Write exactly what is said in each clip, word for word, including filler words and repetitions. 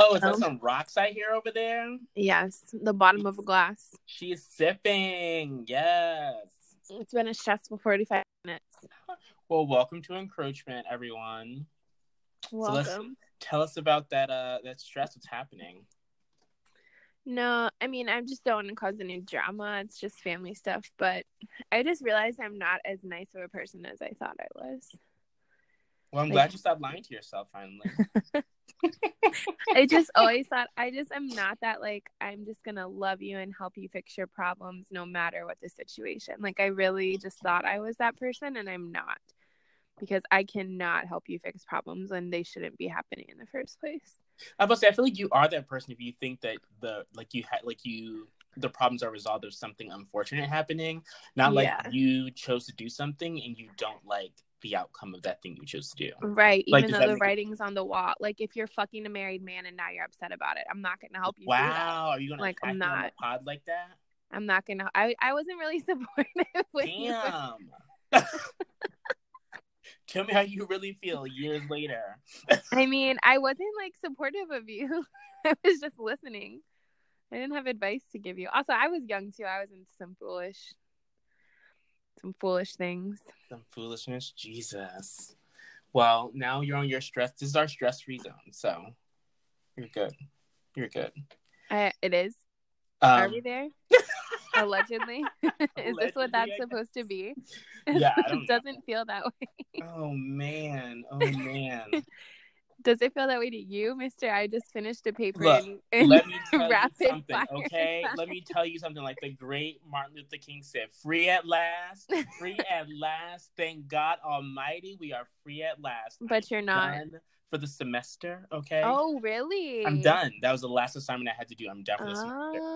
Oh, is that some rocks I hear over there? Yes, the bottom of a glass. She's sipping. Yes. It's been a stressful forty-five minutes. Well, welcome to Encroachment, everyone. Welcome. So let's, tell us about that. Uh, that stress. What's happening? No, I mean, I just don't want to cause any drama. It's just family stuff. But I just realized I'm not as nice of a person as I thought I was. Well, I'm like, glad you stopped lying to yourself finally. I just always thought, I just am not that, like, I'm just going to love you and help you fix your problems no matter what the situation. Like, I really just thought I was that person, and I'm not. Because I cannot help you fix problems, and they shouldn't be happening in the first place. I must say, I feel like you are that person if you think that the like you had like you the problems are resolved. There's something unfortunate happening, not like yeah. you chose to do something and you don't like the outcome of that thing you chose to do. Right, like, even though the writing's it... on the wall. Like if you're fucking a married man and now you're upset about it, I'm not going to help you. Wow, do that. Are you going like, to not... on the pod like that? I'm not going to. I I wasn't really supportive. With Damn. You. Tell me how you really feel years later. I mean, I wasn't, like, supportive of you. I was just listening. I didn't have advice to give you. Also, I was young, too. I was into some foolish, some foolish things. Some foolishness? Jesus. Well, now you're on your stress. This is our stress-free zone, so you're good. You're good. Uh, it is? Um, Are we there? Allegedly. Is Allegedly, this what that's supposed to be? Yeah, I don't it doesn't know. Feel that way. Oh man, oh man. Does it feel that way to you, Mister? I just finished a paper. Look, in, in let me tell you something, okay? Time. Let me tell you something. Like the great Martin Luther King said, "Free at last, free at last. Thank God Almighty, we are free at last." But I'm you're not done for the semester, okay? Oh, really? I'm done. That was the last assignment I had to do. I'm done for the oh. semester.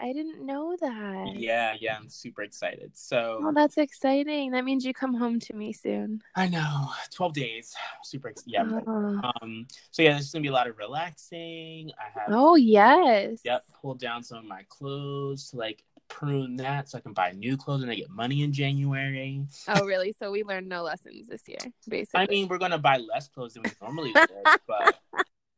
I didn't know that. Yeah, yeah, I'm super excited. So, oh, that's exciting. That means you come home to me soon. I know, twelve days. Super excited. Yeah. Oh. Um. So yeah, there's gonna be a lot of relaxing. I have. Oh yes. Yep. Pulled down some of my clothes to like prune that, so I can buy new clothes and I get money in January. Oh really? So we learned no lessons this year, basically. I mean, we're gonna buy less clothes than we normally would, but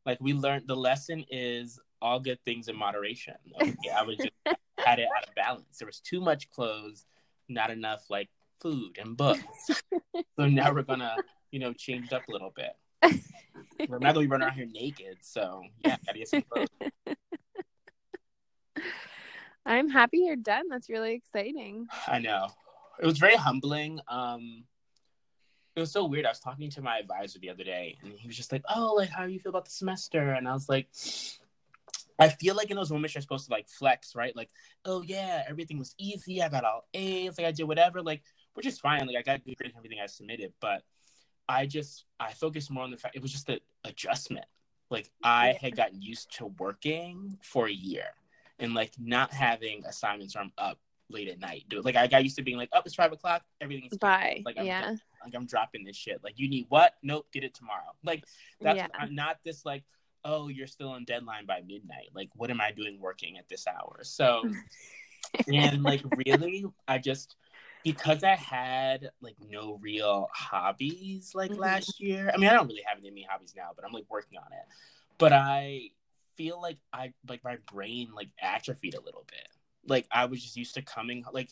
like we learned the lesson is. All good things in moderation. Okay, I was just had it out of balance. There was too much clothes, not enough like food and books. So now we're gonna, you know, change it up a little bit. We're not gonna be running around here naked. So yeah, gotta get some clothes. I'm happy you're done. That's really exciting. I know. It was very humbling. Um, It was so weird. I was talking to my advisor the other day, and he was just like, "Oh, like how do you feel about the semester?" And I was like. I feel like in those moments you're supposed to like flex, right? Like, oh yeah, everything was easy. I got all A's. Like I did whatever. Like, which is fine. Like I got good grades on everything I submitted, but I just I focused more on the fact it was just an adjustment. Like I had gotten used to working for a year and like not having assignments where I'm up late at night. Dude, like I got used to being like, oh, it's five o'clock. Everything's bye. Like I'm yeah. done. Like I'm dropping this shit. Like you need what? Nope, get it tomorrow. Like that's yeah. I'm not this like. Oh, you're still on deadline by midnight. Like, what am I doing working at this hour? So, and like, really, I just, because I had like no real hobbies like mm-hmm. last year. I mean, I don't really have any hobbies now, but I'm like working on it. But I feel like I, like my brain like atrophied a little bit. Like I was just used to coming, like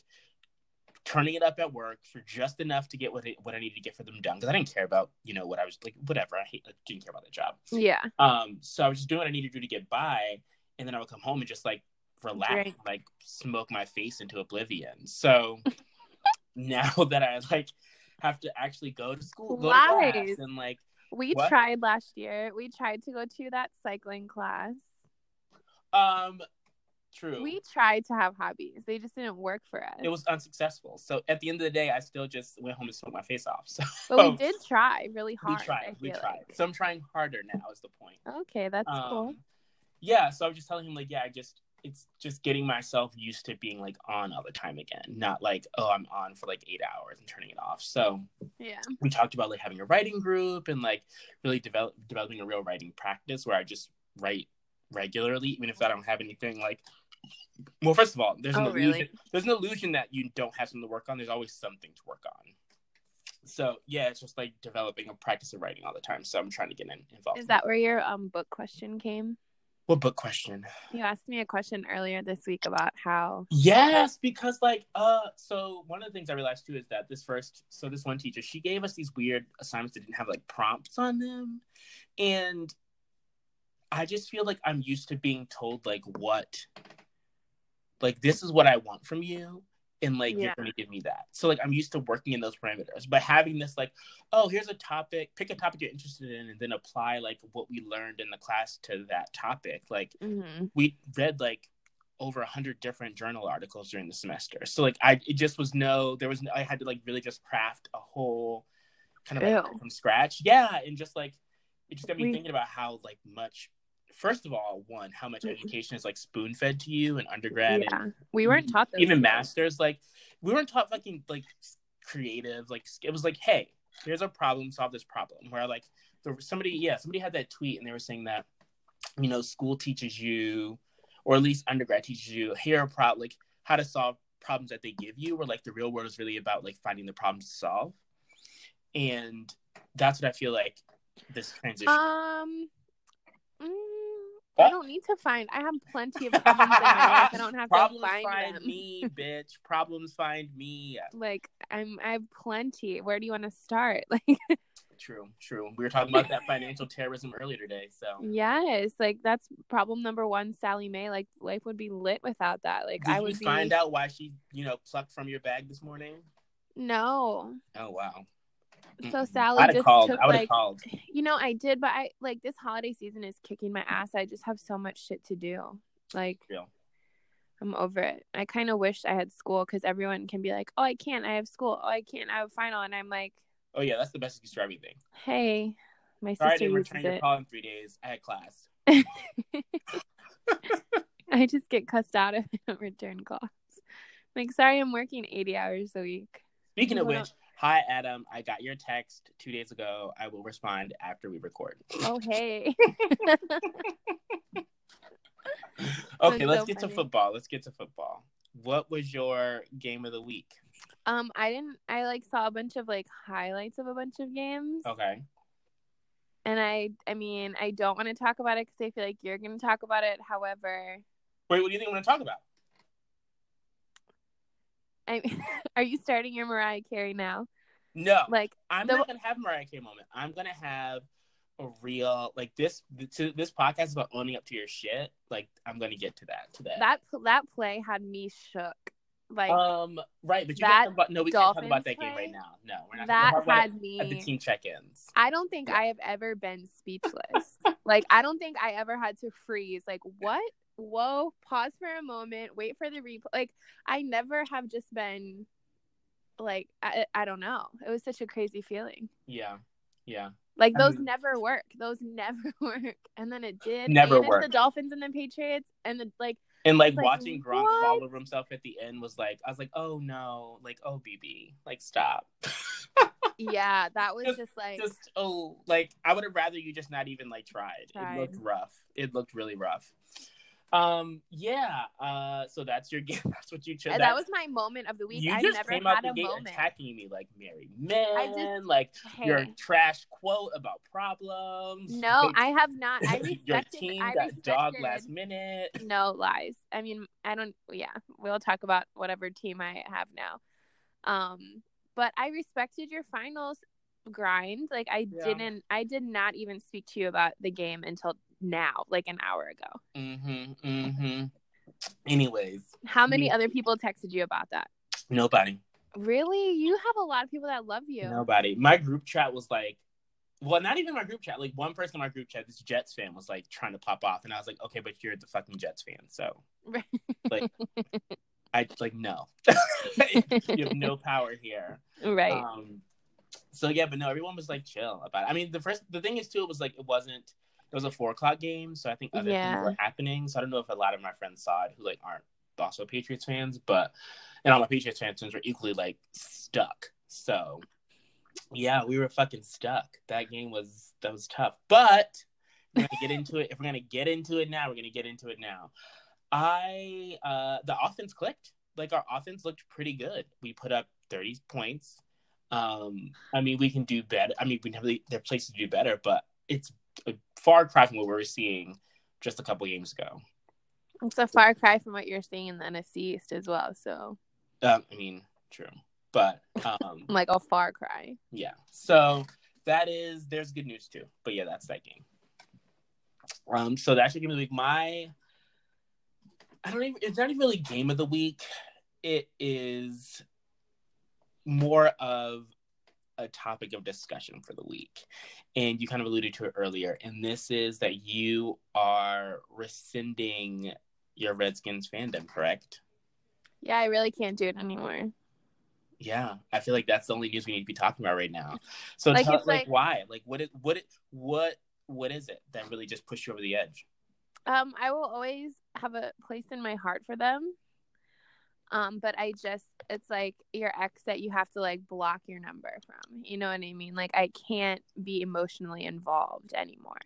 turning it up at work for just enough to get what I, what I needed to get for them done. Cause I didn't care about, you know, what I was like, whatever. I hate, like, didn't care about the job. Yeah. Um. So I was just doing what I needed to do to get by. And then I would come home and just like relax, right. like smoke my face into oblivion. So now that I like have to actually go to school, go to class and like. We what? tried last year. We tried to go to that cycling class. Um. True. We tried to have hobbies. They just didn't work for us. It was unsuccessful. So at the end of the day, I still just went home and smoked my face off. So But we did try really hard. We tried. We tried. Like. So I'm trying harder now is the point. Okay, that's um, cool. Yeah, so I was just telling him like, yeah, I just it's just getting myself used to being like on all the time again. Not like, oh, I'm on for like eight hours and turning it off. So yeah. We talked about like having a writing group and like really develop developing a real writing practice where I just write regularly, even if I don't have anything like well, first of all, there's oh, an illusion. Really? There's an illusion that you don't have something to work on. There's always something to work on. So yeah, it's just like developing and practicing writing all the time. So I'm trying to get in, involved. Is that where your um book question came? What book question? You asked me a question earlier this week about how. Yes, because like, uh, so one of the things I realized too is that this first, so this one teacher, she gave us these weird assignments that didn't have like prompts on them. And I just feel like I'm used to being told like what, like this is what I want from you. And like, yeah. you're going to give me that. So like, I'm used to working in those parameters. But having this like, oh, here's a topic, pick a topic you're interested in and then apply like what we learned in the class to that topic. Like mm-hmm. we read like over a hundred different journal articles during the semester. So like, I, it just was no, there was no, I had to like really just craft a whole kind of like from scratch. Yeah. And just like, it just got me we- thinking about how like much, first of all, one, how much education is like spoon fed to you in undergrad. Yeah, and we weren't taught those even things. Masters. Like we weren't taught fucking like creative. Like it was like, hey, here's a problem, solve this problem. Where like there was somebody, yeah, somebody had that tweet and they were saying that, you know, school teaches you, or at least undergrad teaches you, here are pro- like how to solve problems that they give you. Where like the real world is really about like finding the problems to solve, and that's what I feel like this transition. Um. Mm- I don't need to find. I have plenty of problems in my life. I don't have problems to find, find them. me, bitch. Problems find me. Like I'm, I have plenty. Where do you want to start? Like, true, true. We were talking about that financial terrorism earlier today. So yes, like that's problem number one, Sally Mae. Like life would be lit without that. Like Did I would you find be... out why she, you know, plucked from your bag this morning. No. Oh wow. So Sally just called. took I like, called. you know, I did, but I like this holiday season is kicking my ass. I just have so much shit to do. Like, yeah. I'm over it. I kind of wish I had school because everyone can be like, "Oh, I can't. I have school. Oh, I can't. I have final." And I'm like, "Oh yeah, that's the best excuse for everything." Hey, my sister. All right, we're trying to call in three days. I had class. I just get cussed out if I don't return calls. Like, sorry, I'm working eighty hours a week. Speaking of which. Hi, Adam. I got your text two days ago. I will respond after we record. Oh, hey. Okay, let's so get funny. to football. Let's get to football. What was your game of the week? Um, I didn't, I like saw a bunch of like highlights of a bunch of games. Okay. And I, I mean, I don't want to talk about it because I feel like you're going to talk about it. However. Wait, what do you think I'm going to talk about? I mean, are you starting your Mariah Carey now? No, like I'm the... not gonna have a Mariah Carey moment. I'm gonna have a real like this. To, this podcast is about owning up to your shit. Like I'm gonna get to that today. That that play had me shook. Like um right, but you that can't talk about, no, we Dolphins can't talk about that play, game right now. No, we're not. That we're had about me at the team check-ins. I don't think yeah. I have ever been speechless. Like I don't think I ever had to freeze. Like what? Whoa, pause for a moment, wait for the replay. Like, I never have just been, like, I, I don't know. It was such a crazy feeling. Yeah, yeah. Like, those I mean, never work. Those never work. And then it did. Never worked. The Dolphins and the Patriots. And, the like... And, like, like watching Gronk what? fall over himself at the end was, like, I was like, oh, no. Like, oh, B B. Like, stop. Yeah, that was just, just, like... Just, oh, like, I would have rather you just not even, like, tried. tried. It looked rough. It looked really rough. Um. Yeah. Uh. So that's your game. That's what you chose. That was my moment of the week. You I just never came had out the a gate moment. attacking me like married men. Just, like hey. your trash quote about problems. No, like, I have not. I respected your team I got dog last minute. No lies. I mean, I don't. Yeah, we'll talk about whatever team I have now. Um. But I respected your finals grind. Like I yeah. didn't. I did not even speak to you about the game until. Now, like an hour ago. Mm-hmm. Mm-hmm. Anyways. How many mm-hmm. other people texted you about that? Nobody. Really? You have a lot of people that love you. Nobody. My group chat was like, well, not even my group chat. Like one person in my group chat, this Jets fan was like trying to pop off. And I was like, okay, but you're the fucking Jets fan. So like I like no. You have no power here. Right. Um so yeah, but no, everyone was like chill about it. I mean the first the thing is too, it was like it wasn't It was a four o'clock game, so I think other yeah. things were happening. So I don't know if a lot of my friends saw it who like aren't also Patriots fans, but and all my Patriots fans were equally like stuck. So yeah, we were fucking stuck. That game was that was tough. But we're gonna get into it. If we're gonna get into it now, we're gonna get into it now. I uh, the offense clicked. Like our offense looked pretty good. We put up thirty points. Um, I mean, we can do better. I mean, we have really, there are places to do better, but it's a far cry from what we were seeing just a couple games ago. It's a far cry from what you're seeing in the N F C East as well. So, um, I mean, true, but um, like a far cry. Yeah. So that is there's good news too. But yeah, that's that game. Um. So the actual game of the week, my I don't even. It's not even really game of the week. It is more of a topic of discussion for the week, and you kind of alluded to it earlier, and this is that you are rescinding your Redskins fandom, correct? Yeah, I really can't do it anymore. Yeah, I feel like that's the only news we need to be talking about right now. So like, tell, like, like why like what is what it what what is it that really just pushed you over the edge? um I will always have a place in my heart for them. Um, but I just, it's like your ex that you have to like block your number from, you know what I mean? Like I can't be emotionally involved anymore.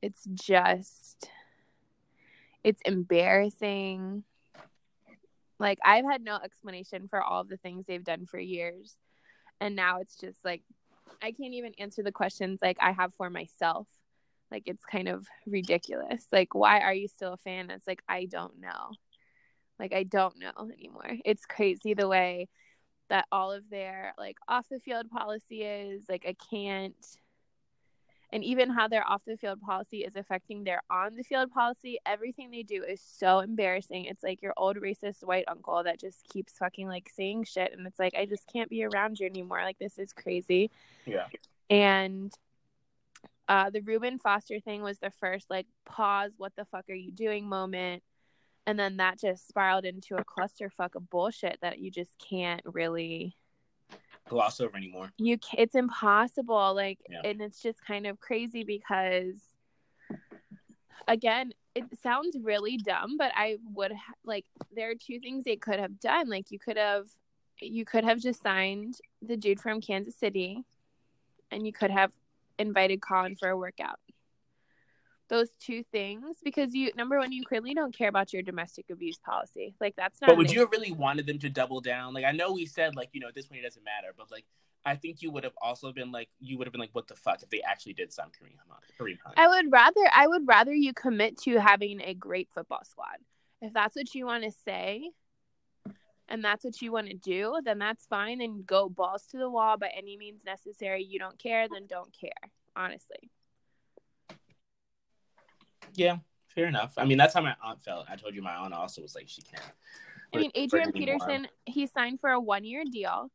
It's just, it's embarrassing. Like I've had no explanation for all of the things they've done for years. And now it's just like, I can't even answer the questions like I have for myself. Like it's kind of ridiculous. Like, why are you still a fan? It's like, I don't know. Like, I don't know anymore. It's crazy the way that all of their, like, off-the-field policy is. Like, I can't. And even how their off-the-field policy is affecting their on-the-field policy. Everything they do is so embarrassing. It's like your old racist white uncle that just keeps fucking, like, saying shit. And it's like, I just can't be around you anymore. Like, this is crazy. Yeah. And uh, the Reuben Foster thing was the first, like, pause, what the fuck are you doing moment. And then that just spiraled into a clusterfuck of bullshit that you just can't really gloss over anymore. You, it's impossible. Like, yeah. And it's just kind of crazy because, again, it sounds really dumb, but I would ha- like there are two things they could have done. Like, you could have, you could have just signed the dude from Kansas City, and you could have invited Colin for a workout. Those two things, because you number one, you clearly don't care about your domestic abuse policy. Like that's not. But would you have really wanted them to double down? Like I know we said, like you know, this one it doesn't matter, but like I think you would have also been like, you would have been like, what the fuck if they actually did sign Kareem Hunt? I would rather, I would rather you commit to having a great football squad. If that's what you want to say, and that's what you want to do, then that's fine. Then go balls to the wall by any means necessary. You don't care, then don't care. Honestly. Yeah, fair enough. I mean, that's how my aunt felt. I told you my aunt also was like, she can't. I mean, Adrian Peterson, anymore. He signed for a one-year deal.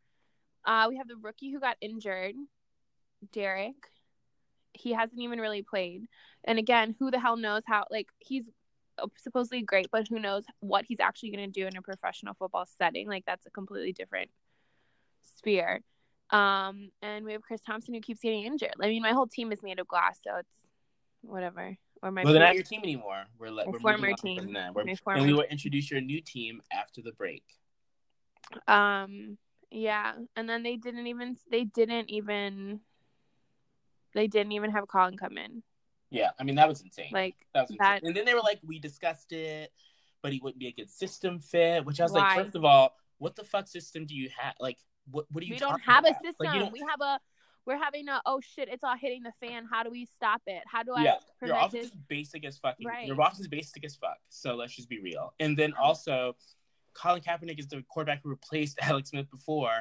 Uh, we have the rookie who got injured, Derek. He hasn't even really played. And again, who the hell knows how, like, he's supposedly great, but who knows what he's actually going to do in a professional football setting. Like, that's a completely different sphere. Um, and we have Chris Thompson who keeps getting injured. I mean, my whole team is made of glass, so it's whatever. Or my well, they're not your team anymore. We're, le- we're former team. We're, my former and we will introduce your new team after the break. Um. Yeah, and then they didn't even. They didn't even. They didn't even have Colin come in. Yeah, I mean that was insane. Like that was insane. That, and then they were like, we discussed it, but he wouldn't be a good system fit. Which I was why? like, first of all, what the fuck system do you have? Like, what? What do you? We don't have about? a system. Like, you don't- we have a. We're having a, oh, shit, it's all hitting the fan. How do we stop it? How do I yeah, prevent your offense it? Is basic as fuck. Right. Your offense is basic as fuck. So let's just be real. And then also, Colin Kaepernick is the quarterback who replaced Alex Smith before.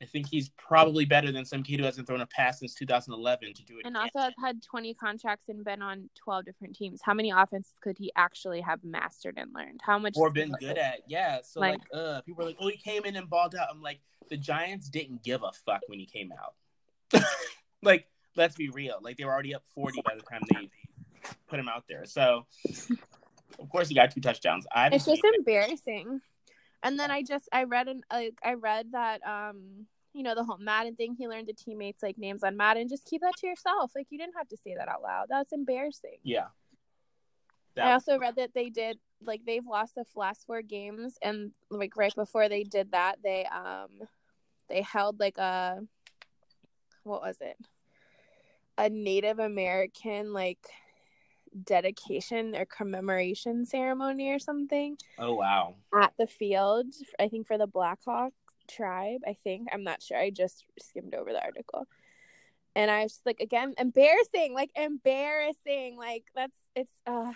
I think he's probably better than some kid who hasn't thrown a pass since two thousand eleven to do it. And again. Also has had twenty contracts and been on twelve different teams. How many offenses could he actually have mastered and learned? How much? Or been good at, yeah. So, like, like uh, people were like, oh, he came in and balled out. I'm like, the Giants didn't give a fuck when he came out. Like, let's be real. Like, they were already up forty by the time they put him out there. So, of course, he got two touchdowns. I've it's just it. embarrassing. And then I just I read an like I read that um you know the whole Madden thing. He learned the teammates like names on Madden. Just keep that to yourself. Like, you didn't have to say that out loud. That's embarrassing. Yeah. That- I also read that they did like they've lost the last four games, and like right before they did that, they um they held like a. What was it? A Native American like dedication or commemoration ceremony or something. Oh wow! At the field, I think for the Blackhawks, tribe, I think. I'm not sure. I just skimmed over the article. And I was just like, again, embarrassing, like embarrassing. Like that's, it's, uh,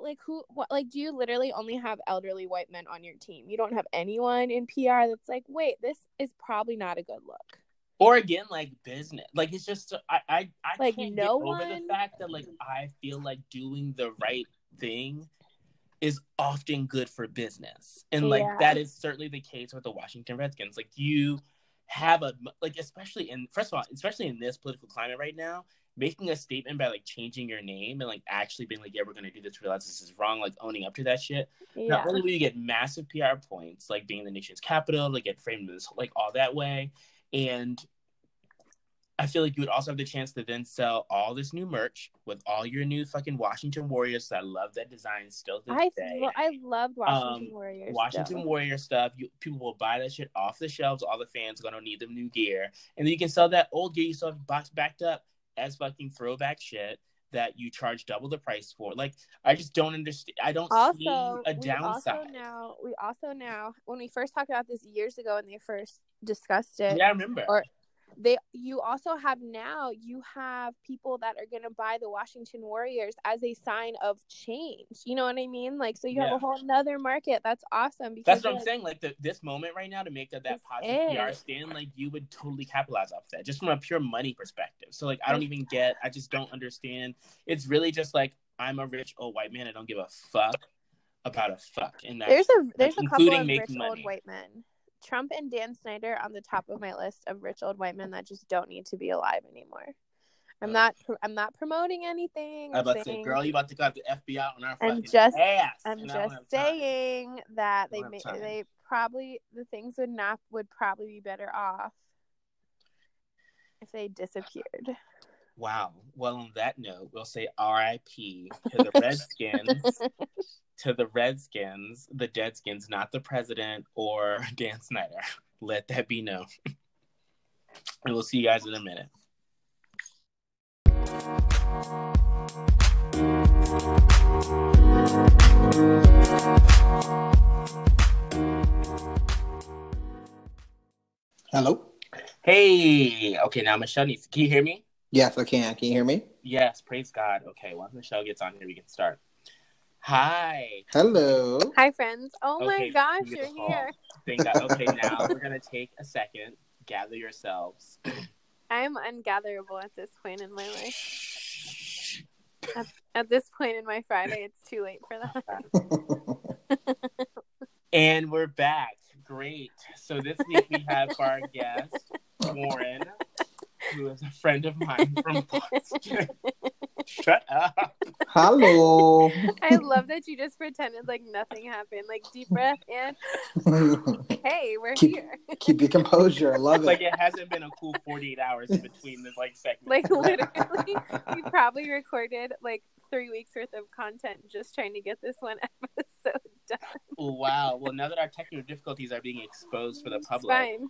like who, what, like, do you literally only have elderly white men on your team? You don't have anyone in P R that's like, wait, this is probably not a good look. Or again, like business, like it's just, I, I, I like, can't no get over one... the fact that like, I feel like doing the right thing is often good for business. And like, yeah. that is certainly the case with the Washington Redskins. Like you, have a like especially in first of all especially in this political climate right now, making a statement by like changing your name and like actually being like, yeah, we're gonna do this, realize this is wrong, like owning up to that shit. Yeah. Not only will you get massive P R points, like being in the nation's capital, like get framed this like all that way, and I feel like you would also have the chance to then sell all this new merch with all your new fucking Washington Warriors. So I love that design still to this I, day. Well, I love Washington um, Warriors Washington stuff. Warrior stuff. You, people will buy that shit off the shelves. All the fans are going to need the new gear. And then you can sell that old gear you still have box backed up as fucking throwback shit that you charge double the price for. Like, I just don't understand. I don't also, see a we downside. Also now, we also now, when we first talked about this years ago when they first discussed it. Yeah, I remember. Or, They, you also have now, you have people that are going to buy the Washington Warriors as a sign of change. You know what I mean? Like, so you yeah. have a whole nother market. That's awesome. Because that's what I'm like, saying. Like, the, this moment right now to make that, that positive P R stand, like, you would totally capitalize off that just from a pure money perspective. So, like, I don't even get, I just don't understand. It's really just like, I'm a rich old white man. I don't give a fuck about a fuck. And that's, there's a, there's like, a couple of rich money. Old white men. Trump and Dan Snyder on the top of my list of rich old white men that just don't need to be alive anymore. I'm oh. not. I'm not promoting anything. I'm, I'm about saying, to say, girl, you about to cut the F B I on our fucking just, ass. I'm just saying that they may, they probably the things would not would probably be better off if they disappeared. Wow. Well, on that note, we'll say R I P to the Redskins. To the Redskins, the Deadskins, not the president or Dan Snyder. Let that be known. And we'll see you guys in a minute. Hello. Hey. Okay, now Michelle needs. Can you hear me? Yes, I can. Can you hear me? Yes, praise God. Okay, once Michelle gets on here, we can start. Hi. Hello. Hi, friends. Oh, okay, my gosh, you're here. Thank God. Okay, now we're going to take a second. Gather yourselves. I'm ungatherable at this point in my life. At, at this point in my Friday, it's too late for that. And we're back. Great. So this week we have our guest, Warren, who is a friend of mine from Boston. Shut up. Hello. I love that you just pretended like nothing happened. Like, deep breath and hey, we're keep, here. Keep your composure. I love it. Like, it hasn't been a cool forty-eight hours in between the like segments. Like, literally, we probably recorded like three weeks worth of content just trying to get this one episode done. Wow. Well, now that our technical difficulties are being exposed for the public. It's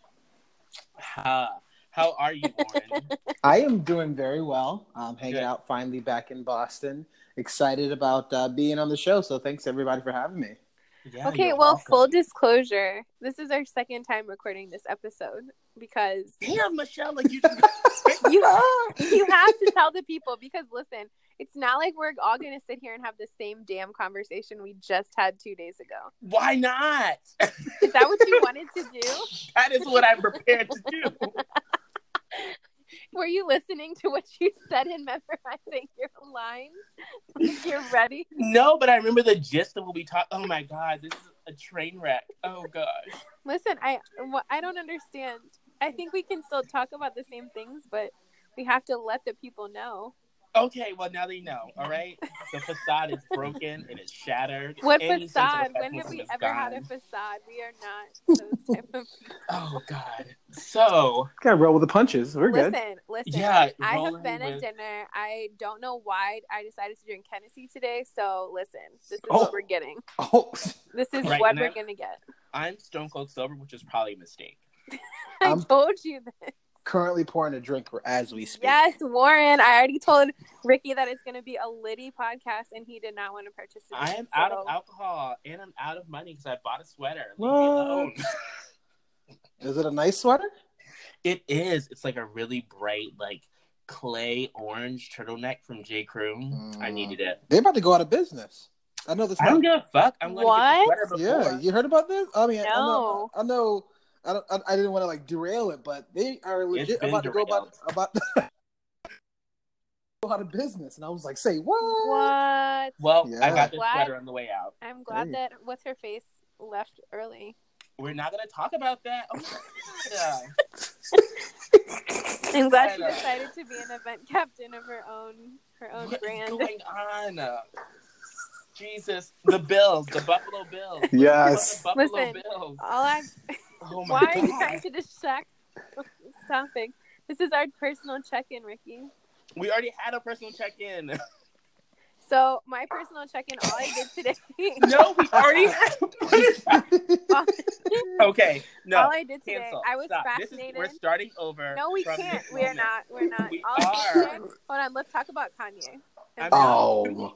fine. Uh, How are you, Warren? I am doing very well. I'm hanging Good. out finally back in Boston. Excited about uh, being on the show. So thanks, everybody, for having me. Yeah, okay, well, welcome. Full disclosure. This is our second time recording this episode because... Damn, Michelle, like you just... you, you have to tell the people because, listen, it's not like we're all going to sit here and have the same damn conversation we just had two days ago. Why not? Is that what you wanted to do? That is what I'm prepared to do. Were you listening to what you said and memorizing your lines? Like you're ready? No, but I remember the gist of what we talked. Oh my God, this is a train wreck. Oh gosh. Listen, I I don't understand. I think we can still talk about the same things, but we have to let the people know. Okay, well now they know. All right, the facade is broken. It is shattered. What Any facade? When have we ever gone. had a facade? We are not those type of people. Oh God. So gotta roll with the punches. We're listen, good. Listen, yeah, I have been with... at dinner. I don't know why I decided to drink Hennessy today. So listen, this is oh. what we're getting. Oh. This is right, what we're I'm, gonna get. I'm stone cold sober, which is probably a mistake. I um, told you this. currently pouring a drink as we speak. Yes, Warren. I already told Ricky that it's going to be a Liddy podcast, and he did not want to purchase it. I am so. out of alcohol, and I'm out of money because I bought a sweater. Leave me alone. Is it a nice sweater? It is. It's like a really bright, like, clay orange turtleneck from J. Crew. Mm. I needed it. They're about to go out of business. I know this. I don't give a fuck. I'm going to get the sweater before. Yeah, you heard about this? I mean, no. I know. I know I, don't, I, I didn't want to like derail it, but they are legit about derailed. to go about about out of business, and I was like, "Say what?" What? Well, yeah. I got this glad, sweater on the way out. I'm glad hey. that what's her face left early. We're not gonna talk about that. Oh, yeah. I'm glad she decided to be an event captain of her own her own what brand. What's going on? Jesus, the Bills, the Buffalo Bills. Yes. The Buffalo Listen, Bills. all I. Oh my Why God. are you trying to distract this topic? This is our personal check-in, Ricky. We already had a personal check-in. So, my personal check-in, all I did today... no, we already had... What is that? Okay, no. All I did today, cancel. I was Stop. fascinated... Is, we're starting over. No, we can't. We are not. We're not. We all are. Did, hold on, let's talk about Kanye. I'm oh.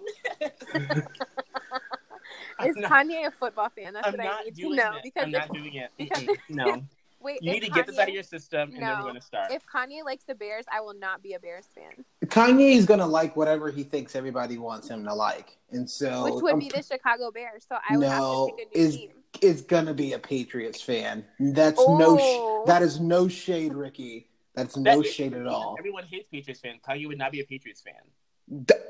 Is not, Kanye a football fan? That's I'm what I need to know. It. Because I'm if, not doing it. Because, no. Wait, you need to Kanye, get this out of your system, and no. then we're going to start. If Kanye likes the Bears, I will not be a Bears fan. Kanye is going to like whatever he thinks everybody wants him to like. And so, Which would I'm, be the Chicago Bears, so I would no, have to pick a new is, team. It's going to be a Patriots fan. That's oh. no. Sh- that is no shade, Ricky. That's no that shade at all. Everyone hates Patriots fans. Kanye would not be a Patriots fan.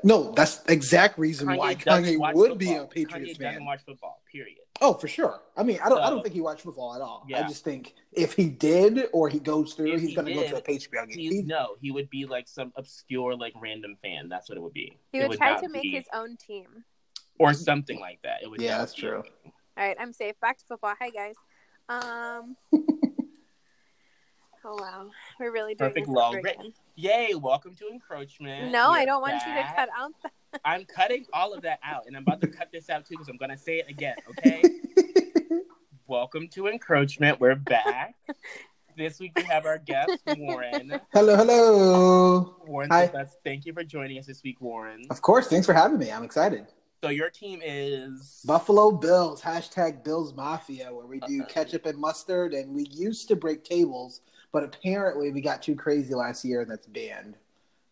No, that's the exact reason Kanye why Kanye would football. be a Patriots Kanye fan. Kanye doesn't watch football, period. Oh, for sure. I mean, I don't so, I don't think he watched football at all. Yeah. I just think if he did or he goes through, he's he going to go to a Patriot game. He, no, he would be like some obscure, like, random fan. That's what it would be. He would, would try to make be, his own team. Or something like that. It would yeah, that's true. Be. All right, I'm safe. Back to football. Hi, guys. Um... Oh, wow. We're really doing Perfect this over again. Yay, welcome to Encroachment. No, You're I don't back. want you to cut out that. I'm cutting all of that out, and I'm about to cut this out, too, because I'm going to say it again, okay? Welcome to Encroachment. We're back. This week, we have our guest, Warren. Hello, hello. Warren's Hi. with us. Thank you for joining us this week, Warren. Of course. Thanks for having me. I'm excited. So your team is Buffalo Bills, hashtag Bills Mafia, where we do uh-huh. ketchup and mustard, and we used to break tables, but apparently we got too crazy last year, and that's banned.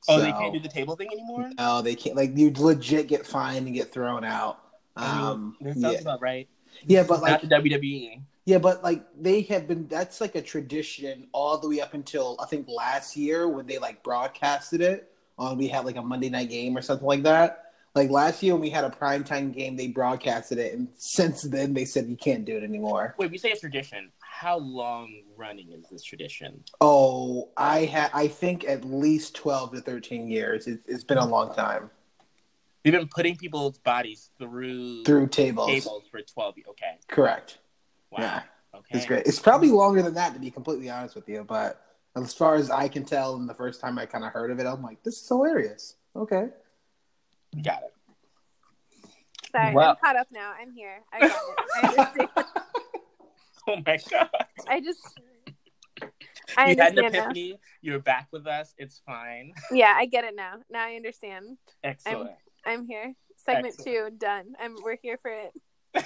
Oh, so, they can't do the table thing anymore? No, they can't. Like, you legit get fined and get thrown out. Um, I mean, that sounds yeah. about right. Yeah, but like not the W W E. Yeah, but like they have been. That's like a tradition all the way up until I think last year when they like broadcasted it on. We had like a Monday night game or something like that. Like, last year when we had a primetime game, they broadcasted it, and since then they said you can't do it anymore. Wait, you say it's tradition. How long running is this tradition? Oh, I ha- I think at least twelve to thirteen years. It's, it's been a long time. They've been putting people's bodies through... Through tables. Tables for twelve years. Okay. Correct. Wow. Yeah. Okay. It's great. It's probably longer than that, to be completely honest with you, but as far as I can tell, and the first time I kind of heard of it, I'm like, this is hilarious. Okay. Got it. Sorry, wow. I'm caught up now. I'm here. I got it. I understand. Oh my God. I just. I you had an epiphany. Now. You're back with us. It's fine. Yeah, I get it now. Now I understand. Excellent. I'm, I'm here. Segment Excellent. two, done. I'm, we're here for it.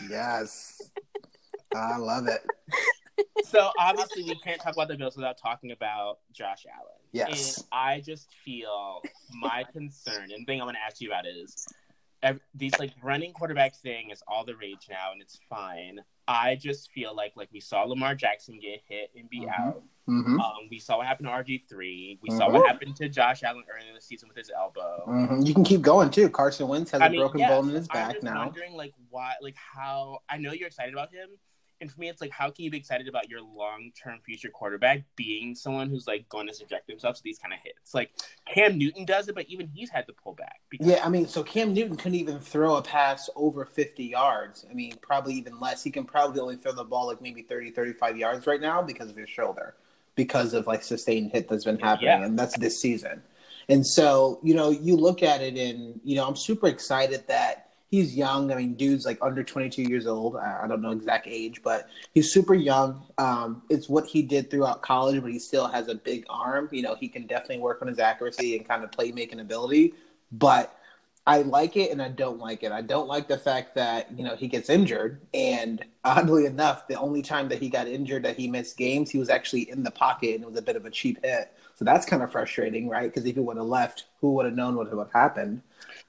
Yes. I love it. So, obviously, we can't talk about the Bills without talking about Josh Allen. Yes. And I just feel my concern, and the thing I want to ask you about is, every, these, like, running quarterback thing is all the rage now, and it's fine. I just feel like, like, we saw Lamar Jackson get hit and be mm-hmm. out. Mm-hmm. Um, we saw what happened to R G three. We mm-hmm. saw what happened to Josh Allen earlier in the season with his elbow. Mm-hmm. You can keep going, too. Carson Wentz has I a mean, broken yeah, bone in his back I'm now. I'm wondering, like, why, like, how, I know you're excited about him. And for me, it's like, how can you be excited about your long-term future quarterback being someone who's, like, going to subject themselves to these kind of hits? Like, Cam Newton does it, but even he's had to pull back. Because- yeah, I mean, so Cam Newton couldn't even throw a pass over fifty yards. I mean, probably even less. He can probably only throw the ball, like, maybe thirty, thirty-five yards right now because of his shoulder, because of, like, sustained hit that's been happening. Yeah. And that's this season. And so, you know, you look at it and, you know, I'm super excited that he's young. I mean, dude's like under twenty-two years old. I don't know exact age, but he's super young. Um, it's what he did throughout college, but he still has a big arm. You know, he can definitely work on his accuracy and kind of playmaking ability. But I like it and I don't like it. I don't like the fact that, you know, he gets injured. And oddly enough, the only time that he got injured that he missed games, he was actually in the pocket and it was a bit of a cheap hit. So that's kind of frustrating, right? Because if he would have left, who would have known what would have happened?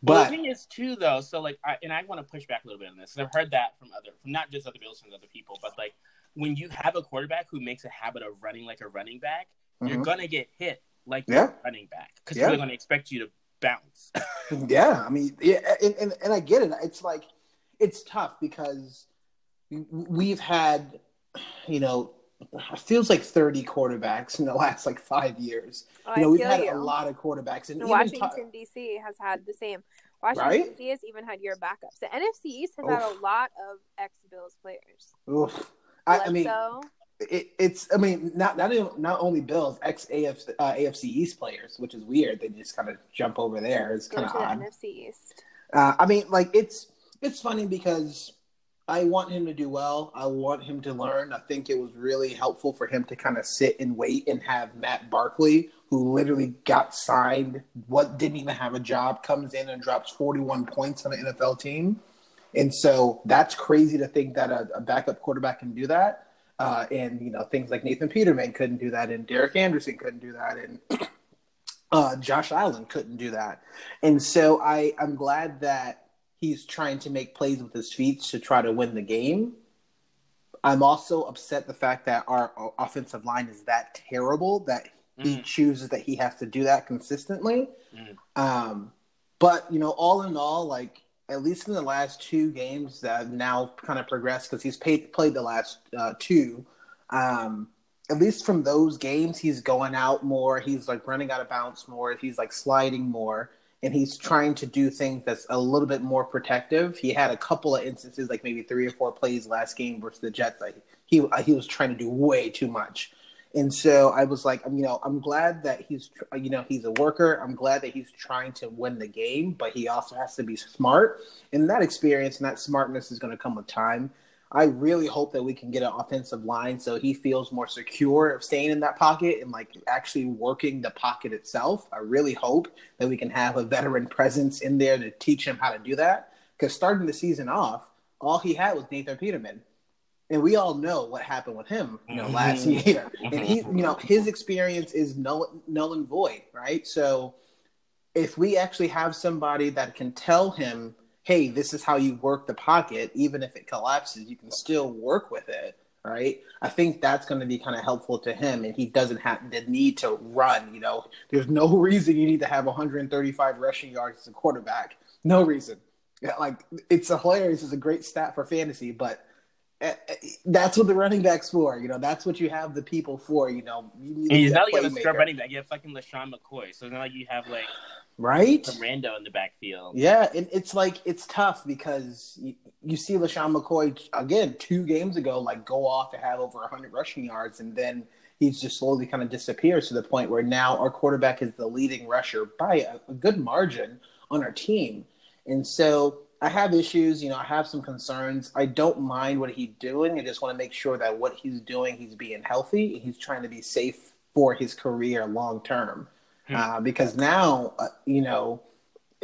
But well, the thing is, too, though, so, like, I, and I want to push back a little bit on this. And I've heard that from other, from not just other Bills, from other people. But, like, when you have a quarterback who makes a habit of running like a running back, mm-hmm. you're going to get hit like yeah. you're a running back. Because yeah. they're going to expect you to bounce. yeah, I mean, yeah, and, and, and I get it. It's like, it's tough because we've had, you know, it feels like thirty quarterbacks in the last like five years. Oh, you know, we've had you. a lot of quarterbacks. And, and Washington, t- D C has had the same. Washington, right? D C has even had your backups. The N F C East has Oof. had a lot of ex-Bills players. Oof. I, I mean, it, it's, I mean, not not, even, not only Bills, ex-A F C uh, A F C East players, which is weird. They just kind of jump over there. It's kind of odd. N F C East. Uh, I mean, like, it's it's funny because I want him to do well. I want him to learn. I think it was really helpful for him to kind of sit and wait and have Matt Barkley, who literally got signed, what didn't even have a job, comes in and drops forty-one points on an N F L team. And so that's crazy to think that a, a backup quarterback can do that. Uh, and, you know, things like Nathan Peterman couldn't do that, and Derek Anderson couldn't do that, and uh, Josh Allen couldn't do that. And so I, I'm glad that he's trying to make plays with his feet to try to win the game. I'm also upset the fact that our offensive line is that terrible that mm. he chooses that he has to do that consistently. Mm. Um, but, you know, all in all, like, at least in the last two games that have now kind of progressed because he's paid, played the last uh, two, um, at least from those games, he's going out more. He's, like, running out of bounds more. He's, like, sliding more. And he's trying to do things that's a little bit more protective. He had a couple of instances, like maybe three or four plays last game versus the Jets. Like he he was trying to do way too much. And so I was like, you know, I'm glad that he's, you know, he's a worker. I'm glad that he's trying to win the game, but he also has to be smart. And that experience and that smartness is going to come with time. I really hope that we can get an offensive line so he feels more secure of staying in that pocket and, like, actually working the pocket itself. I really hope that we can have a veteran presence in there to teach him how to do that. Because starting the season off, all he had was Nathan Peterman. And we all know what happened with him, you know, last year. And, he, you know, his experience is null, null and void, right? So if we actually have somebody that can tell him, hey, this is how you work the pocket. Even if it collapses, you can still work with it, right? I think that's going to be kind of helpful to him, and he doesn't have the need to run, you know. There's no reason you need to have one hundred thirty-five rushing yards as a quarterback. No reason. Yeah, like, it's hilarious. It's a great stat for fantasy, but that's what the running back's for, you know. That's what you have the people for, you know. You need and you not like you have a scrub running back. You have fucking LeSean McCoy. So now you have, like, right? Some rando in the backfield. Yeah, and it's like, it's tough because you, you see LeSean McCoy, again, two games ago, like, go off and have over one hundred rushing yards, and then he's just slowly kind of disappears to the point where now our quarterback is the leading rusher by a, a good margin on our team. And so I have issues, you know, I have some concerns. I don't mind what he's doing. I just want to make sure that what he's doing, he's being healthy, and he's trying to be safe for his career long term. Uh, because now, uh, you know,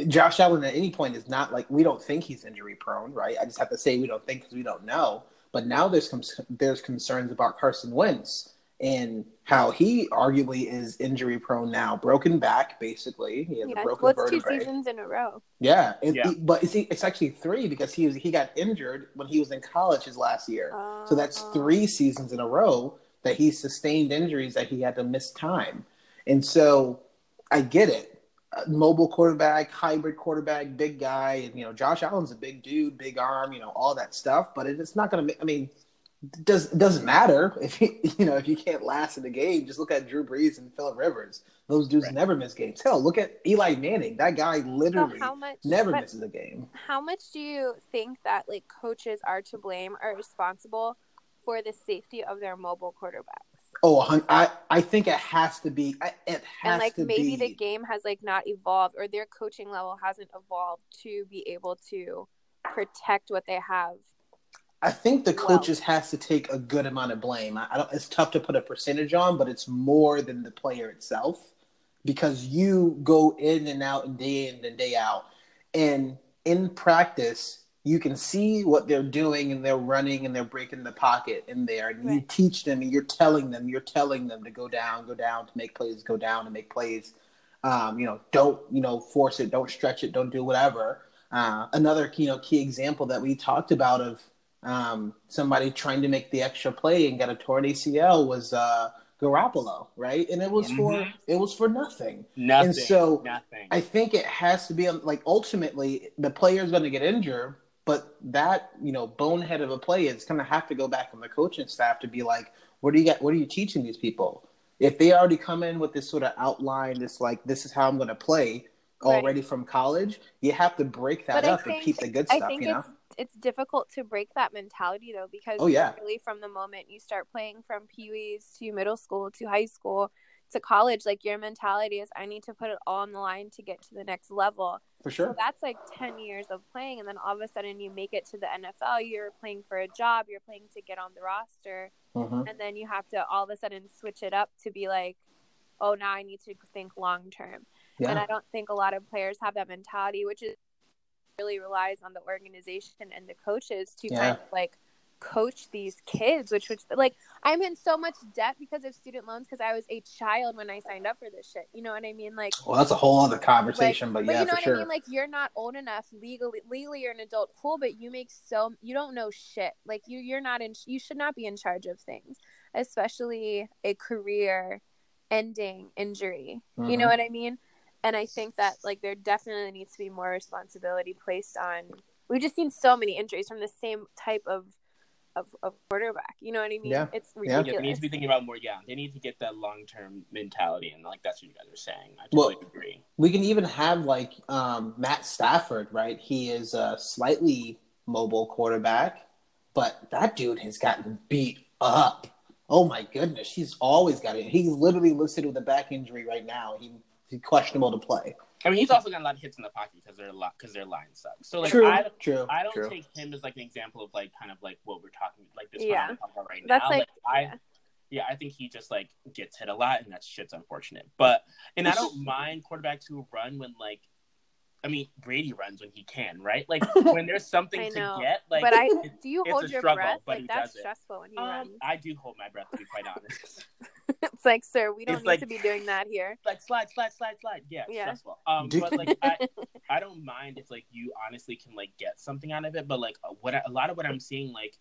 Josh Allen at any point is not like, we don't think he's injury prone, right? I just have to say we don't think because we don't know. But now there's cons- there's concerns about Carson Wentz and how he arguably is injury prone now, broken back basically. He has yeah, a broken vertebrae. Two seasons in a row. Yeah, it, yeah. It, but it's, it's actually three because he was, he got injured when he was in college his last year, uh, so that's three seasons in a row that he sustained injuries that he had to miss time, and so. I get it. Uh, mobile quarterback, hybrid quarterback, big guy. And, you know, Josh Allen's a big dude, big arm, you know, all that stuff. But it, it's not going to – I mean, it does, doesn't matter if you, you know, if you can't last in the game. Just look at Drew Brees and Phillip Rivers. Those dudes right. never miss games. Hell, look at Eli Manning. That guy literally so how much, never but, misses a game. How much do you think that, like, coaches are to blame or responsible for the safety of their mobile quarterback? Oh, I I think it has to be. It has and like to maybe be. The game has like not evolved, or their coaching level hasn't evolved to be able to protect what they have. I think the coaches well. has to take a good amount of blame. I, I don't, it's tough to put a percentage on, but it's more than the player itself, because you go in and out and day in and day out. And in practice, you can see what they're doing, and they're running and they're breaking the pocket in there. And right. you teach them, and you're telling them, you're telling them to go down, go down, to make plays, go down and make plays. Um, you know, don't, you know, force it. Don't stretch it. Don't do whatever. Uh, another, you know, key example that we talked about of, Um, somebody trying to make the extra play and got a torn A C L was uh, Garoppolo, right? And it was mm-hmm. for it was for nothing. Nothing. And so nothing. I think it has to be like ultimately the player is going to get injured, but that you know bonehead of a play is going to have to go back on the coaching staff to be like, what do you got? What are you teaching these people? If they already come in with this sort of outline, this like this is how I'm going to play already right. from college, you have to break that but up think, and keep the good stuff. You know. It's difficult to break that mentality, though, because oh, yeah. really from the moment you start playing from peewees to middle school to high school to college, like your mentality is, I need to put it all on the line to get to the next level. For sure. So that's like ten years of playing. And then all of a sudden you make it to the N F L. You're playing for a job. You're playing to get on the roster. Mm-hmm. And then you have to all of a sudden switch it up to be like, oh, now I need to think long term. Yeah. And I don't think a lot of players have that mentality, which is really relies on the organization and the coaches to yeah. kind of like coach these kids, which which like I'm in so much debt because of student loans because I was a child when I signed up for this shit. You know what I mean? Like, well, that's a whole other conversation, like, but, but yeah, you know for what sure. I mean? Like, you're not old enough legally. Legally, you're an adult, cool, but you make so you don't know shit. Like you, you're not in. You should not be in charge of things, especially a career-ending injury. Mm-hmm. You know what I mean? And I think that, like, there definitely needs to be more responsibility placed on – we've just seen so many injuries from the same type of of, of quarterback. You know what I mean? Yeah. It's ridiculous. Yeah, they need to be thinking about more – yeah, they need to get that long-term mentality, and, like, that's what you guys are saying. I totally well, agree. We can even have, like, um, Matt Stafford, right? He is a slightly mobile quarterback, but that dude has gotten beat up. Oh, my goodness. He's always got it. He's literally listed with a back injury right now. He – He's questionable to play. I mean, he's also got a lot of hits in the pocket because their because their line sucks. So like, true, I, true, I don't true. take him as like an example of like kind of like what we're talking like this yeah. one about right that's now. Like, like, yeah. I yeah, I think he just like gets hit a lot, and that shit's unfortunate. But and I don't mind quarterbacks who run when like, I mean, Brady runs when he can, right? Like when there's something I know. to get. Like, but I it, do you hold your struggle, breath? Like that's stressful when he um, runs. I do hold my breath to be quite honest. It's like, sir, we don't it's need like, to be doing that here. Like slide, slide, slide, slide. Yeah, it's yeah. stressful. Um, but like, I, I don't mind if like you honestly can like get something out of it. But like, what I, a lot of what I'm seeing, like,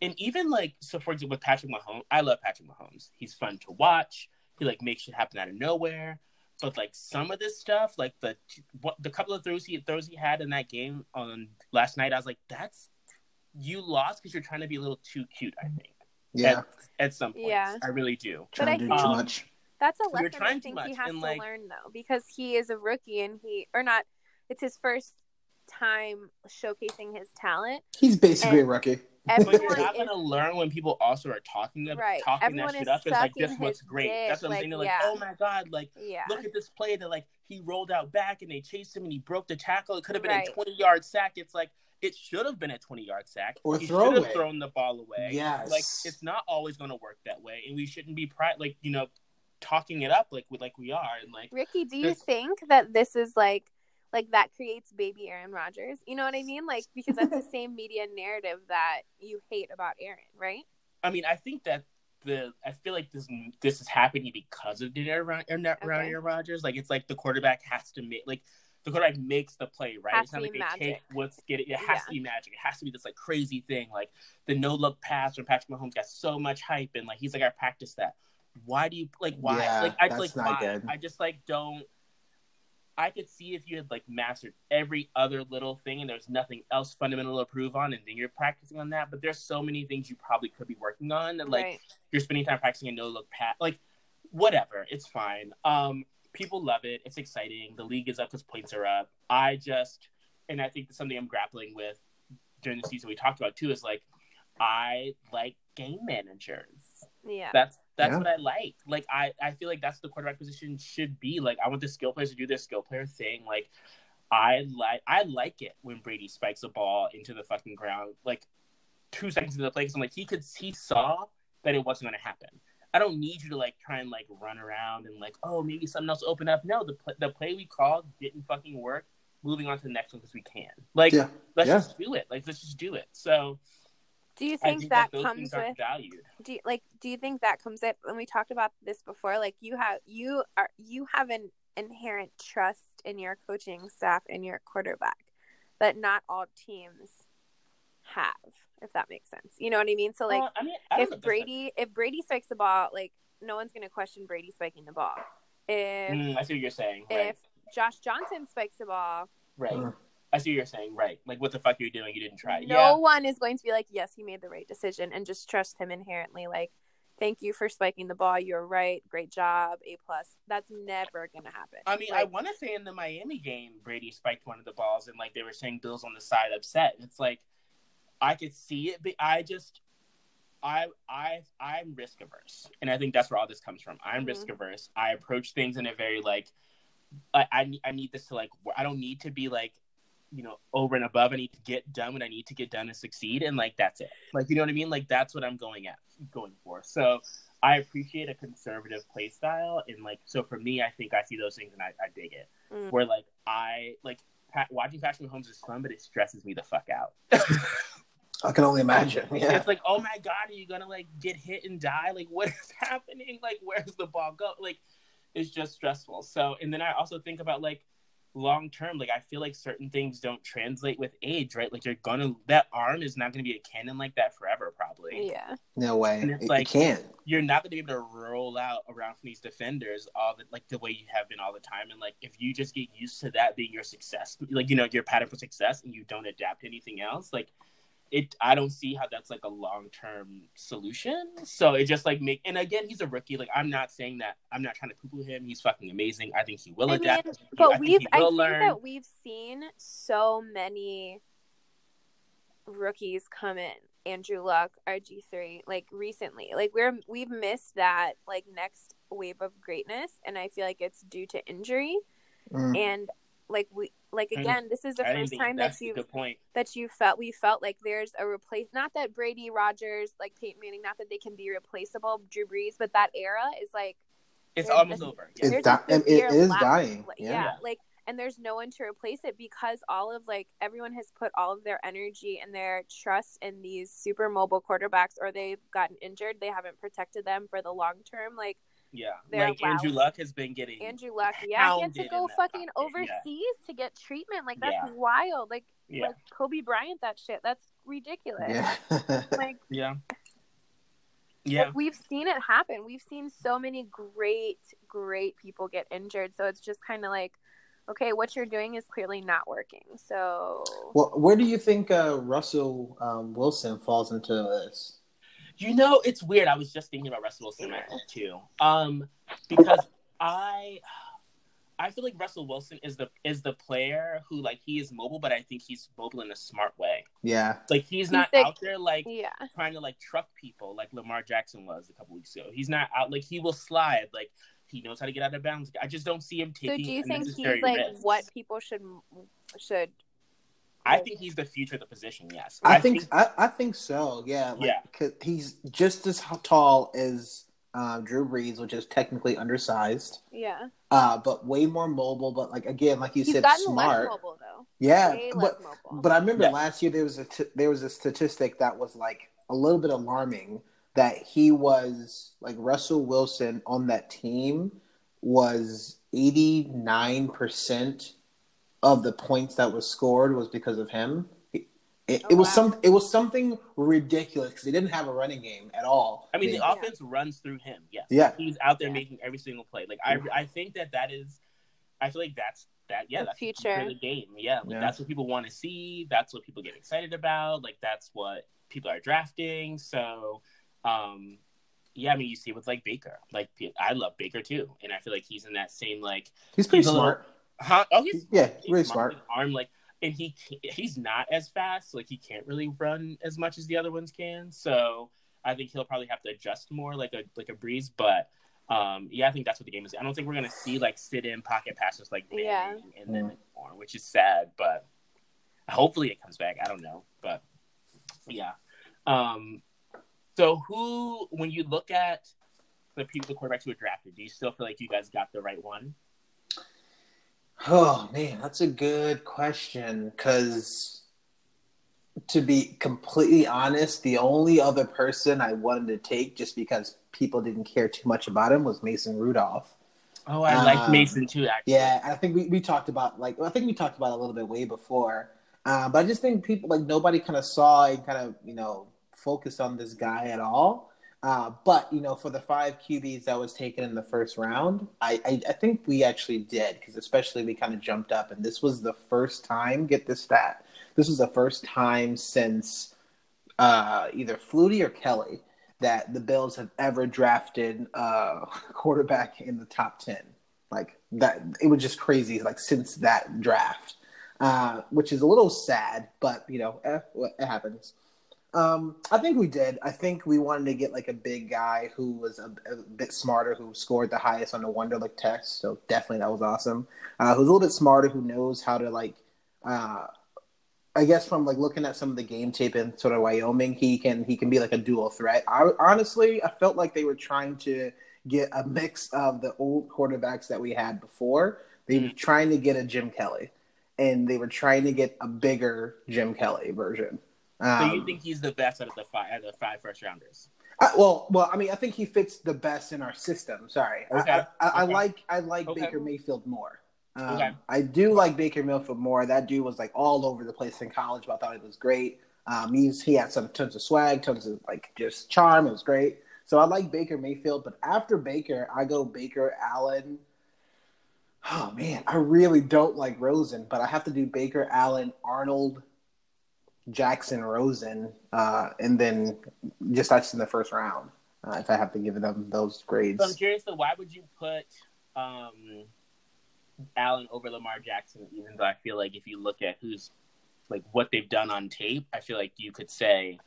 and even like, so for example, with Patrick Mahomes, I love Patrick Mahomes. He's fun to watch. He like makes shit happen out of nowhere. But like some of this stuff, like the what, the couple of throws he throws he had in that game on last night, I was like, that's you lost because you're trying to be a little too cute, I think. Yeah, at, at some point, yeah. I really do. But trying to do too much. That's a lesson I think he has to like, learn, though, because he is a rookie and he or not. It's his first time showcasing his talent. He's basically and a rookie. But you're not going to learn when people also are talking to, right. talking everyone that shit up. It's like this looks great. Dick. That's what I'm like, saying. They're like, yeah. oh my god, like yeah. look at this play that like he rolled out back and they chased him and he broke the tackle. It could have been right. a twenty-yard sack. It's like. It should have been a twenty-yard sack. Or he should have thrown the ball away. Yes. Like, it's not always going to work that way. And we shouldn't be, pri- like, you know, talking it up like we, like we are. And like, Ricky, do you think that this is, like, like that creates baby Aaron Rodgers? You know what I mean? Like, because that's the same media narrative that you hate about Aaron, right? I mean, I think that the – I feel like this this is happening because of the Aaron, Aaron, okay. Aaron Rodgers. Like, it's like the quarterback has to make – like. The quarterback makes the play, right? Has it's not like they magic. take what's getting. It has yeah. to be magic. It has to be this like crazy thing, like the no look pass when Patrick Mahomes got so much hype and like he's like, I practiced that. Why do you like? Why? Yeah, like I like why? Good. I just like don't. I could see if you had like mastered every other little thing and there's nothing else fundamental to improve on, and then you're practicing on that. But there's so many things you probably could be working on that like right. you're spending time practicing a no look pass. Like whatever, it's fine. Um. People love it. It's exciting. The league is up because points are up. I just, and I think that's something I'm grappling with during the season we talked about too, is like, I like game managers. Yeah. That's that's yeah. what I like. Like, I, I feel like that's the quarterback position should be. Like, I want the skill players to do their skill player thing. Like, I like I like it when Brady spikes a ball into the fucking ground like two seconds into the play, because I'm like, he could he saw that it wasn't going to happen. I don't need you to like try and like run around and like, oh, maybe something else open up. No, the play, the play we called didn't fucking work. Moving on to the next one because we can. Like, yeah. let's yeah. just do it. Like, let's just do it. So, do you think, think that, that comes with valued? Do you, like? Do you think that comes up? And we talked about this before. Like, you have you are you have an inherent trust in your coaching staff and your quarterback that not all teams have, if that makes sense. You know what I mean? So like, well, I mean, I if Brady if Brady spikes the ball, like no one's going to question Brady spiking the ball. If mm, I see what you're saying. If right. Josh Johnson spikes the ball, right? Mm. I see what you're saying. Right? Like, what the fuck are you doing? You didn't try. No yeah. one is going to be like, yes, he made the right decision, and just trust him inherently. Like, thank you for spiking the ball. You're right. Great job. A plus. That's never going to happen. I mean, like, I want to say in the Miami game, Brady spiked one of the balls, and like they were saying Bills on the side upset. It's like, I could see it, but I just, I, I, I'm risk averse, and I think that's where all this comes from. I'm mm-hmm. risk averse. I approach things in a very like, I, I, I need this to like. I don't need to be like, you know, over and above. I need to get done what I need to get done and succeed, and like that's it. Like, you know what I mean? Like, that's what I'm going at, going for. So I appreciate a conservative play style, and like, so for me, I think I see those things and I, I dig it. Mm. Where like I like Pat, watching Patrick Mahomes is fun, but it stresses me the fuck out. I can only imagine. Yeah. It's like, oh my god, are you gonna like get hit and die? Like, what is happening? Like, where's the ball go? Like, it's just stressful. So, and then I also think about like long term. Like, I feel like certain things don't translate with age, right? Like, you're gonna that arm is not gonna be a cannon like that forever, probably. Yeah. No way. And it's it, like, you can't. You're not gonna be able to roll out around from these defenders all the like the way you have been all the time. And like, if you just get used to that being your success, like, you know, your pattern for success, and you don't adapt to anything else, like. It, I don't see how that's like a long-term solution. So it just like make, and again, he's a rookie. Like, I'm not saying that, I'm not trying to poo-poo him. He's fucking amazing. I think he will I adapt. Mean, but I we've, think I learn. think that we've seen so many rookies come in. Andrew Luck, R G three, like recently, like we're, we've missed that like next wave of greatness. And I feel like it's due to injury. Mm. And like we, Like again, this is the I first time that you that you felt we felt like there's a replace. Not that Brady, Rodgers, like Peyton Manning, not that they can be replaceable, Drew Brees, but that era is like it's almost a, over. Yeah. It's di- it is lack. dying. Yeah. yeah, like and there's no one to replace it because all of like everyone has put all of their energy and their trust in these super mobile quarterbacks, or they've gotten injured, they haven't protected them for the long term, like. Yeah, They're like Andrew Luck has been getting Andrew Luck, yeah, he had to go fucking pocket. overseas yeah. to get treatment. Like that's yeah. wild. Like, yeah. like Kobe Bryant, that shit. That's ridiculous. Yeah, like yeah, yeah. Like, we've seen it happen. We've seen so many great, great people get injured. So it's just kind of like, okay, what you're doing is clearly not working. So, well, where do you think uh, Russell um, Wilson falls into this? You know, it's weird. I was just thinking about Russell Wilson too, um, because I, I feel like Russell Wilson is the is the player who like he is mobile, but I think he's mobile in a smart way. Yeah, like he's not he's like, out there like yeah. trying to like truck people like Lamar Jackson was a couple weeks ago. He's not out like he will slide like. He knows how to get out of bounds. I just don't see him taking. So do you think he's like risks. what people should should. I think he's the future of the position. Yes, I, I think, think I, I think so. Yeah, like, yeah. Cause he's just as tall as uh, Drew Brees, which is technically undersized. Yeah, uh, but way more mobile. But like again, like you he's said, smart. Less mobile, though. Yeah, way but but I remember yeah. last year there was a t- there was a statistic that was like a little bit alarming that he was like Russell Wilson on that team was eighty-nine percent of the points that was scored was because of him. It, it, oh, it was wow. some. It was something ridiculous because they didn't have a running game at all. I mean, the yeah. offense runs through him. Yes. Yeah, he's out there yeah. making every single play. Like I, I think that that is. I feel like that's that. Yeah, the that's future of the game. Yeah, like, yeah, that's what people want to see. That's what people get excited about. Like that's what people are drafting. So, um, yeah, I mean, you see with like Baker. Like I love Baker too, and I feel like he's in that same like. He's pretty he's smart. Little, Huh? Oh, he's yeah, he's really smart. smart. Arm like, and he he's not as fast. Like he can't really run as much as the other ones can. So I think he'll probably have to adjust more, like a like a Breeze. But Um, yeah, I think that's what the game is. I don't think we're going to see, like, sit-in pocket passes like Manning yeah. and then anymore, which is sad, but hopefully it comes back. I don't know, but yeah. Um, so who, when you look at the people, the quarterbacks who were drafted, do you still feel like you guys got the right one? Oh, man, that's a good question, because to be completely honest, the only other person I wanted to take just because people didn't care too much about him was Mason Rudolph. Oh, I um, like Mason too, actually. Yeah, I think we, we talked about, like, I think we talked about it a little bit way before. Uh, but I just think people, like, nobody kind of saw and kind of, you know, focused on this guy at all. Uh, but, you know, for the five Q Bs that was taken in the first round, I, I, I think we actually did, because especially we kind of jumped up. And this was the first time, get this stat, this was the first time since uh, either Flutie or Kelly that the Bills have ever drafted a quarterback in the top ten. Like, that, it was just crazy, like, since that draft, uh, which is a little sad, but, you know, eh, it happens. Um, I think we did. I think we wanted to get, like, a big guy who was a, a bit smarter, who scored the highest on the Wonderlic test. So definitely that was awesome. Uh, who's a little bit smarter, who knows how to, like, uh, I guess from, like, looking at some of the game tape in sort of Wyoming, he can, he can be like a dual threat. I honestly, I felt like they were trying to get a mix of the old quarterbacks that we had before. They were trying to get a Jim Kelly, and they were trying to get a bigger Jim Kelly version. Um, so you think he's the best out of the five, out of the five first rounders? I, well, well, I mean, I think he fits the best in our system. Sorry, okay. I, I, okay. I like I like okay. Baker Mayfield more. Um, okay. I do like Baker Mayfield more. That dude was, like, all over the place in college, but I thought it was great. Um, he was, he had some tons of swag, tons of, like, just charm. It was great. So I like Baker Mayfield, but after Baker, I go Baker, Allen. Oh man, I really don't like Rosen, but I have to do Baker, Allen, Arnold, Jackson, Rosen, uh, and then just that's in the first round. Uh, if I have to give them those grades, so I'm curious. So why would you put um, Allen over Lamar Jackson? Even though I feel like if you look at who's, like, what they've done on tape, I feel like you could say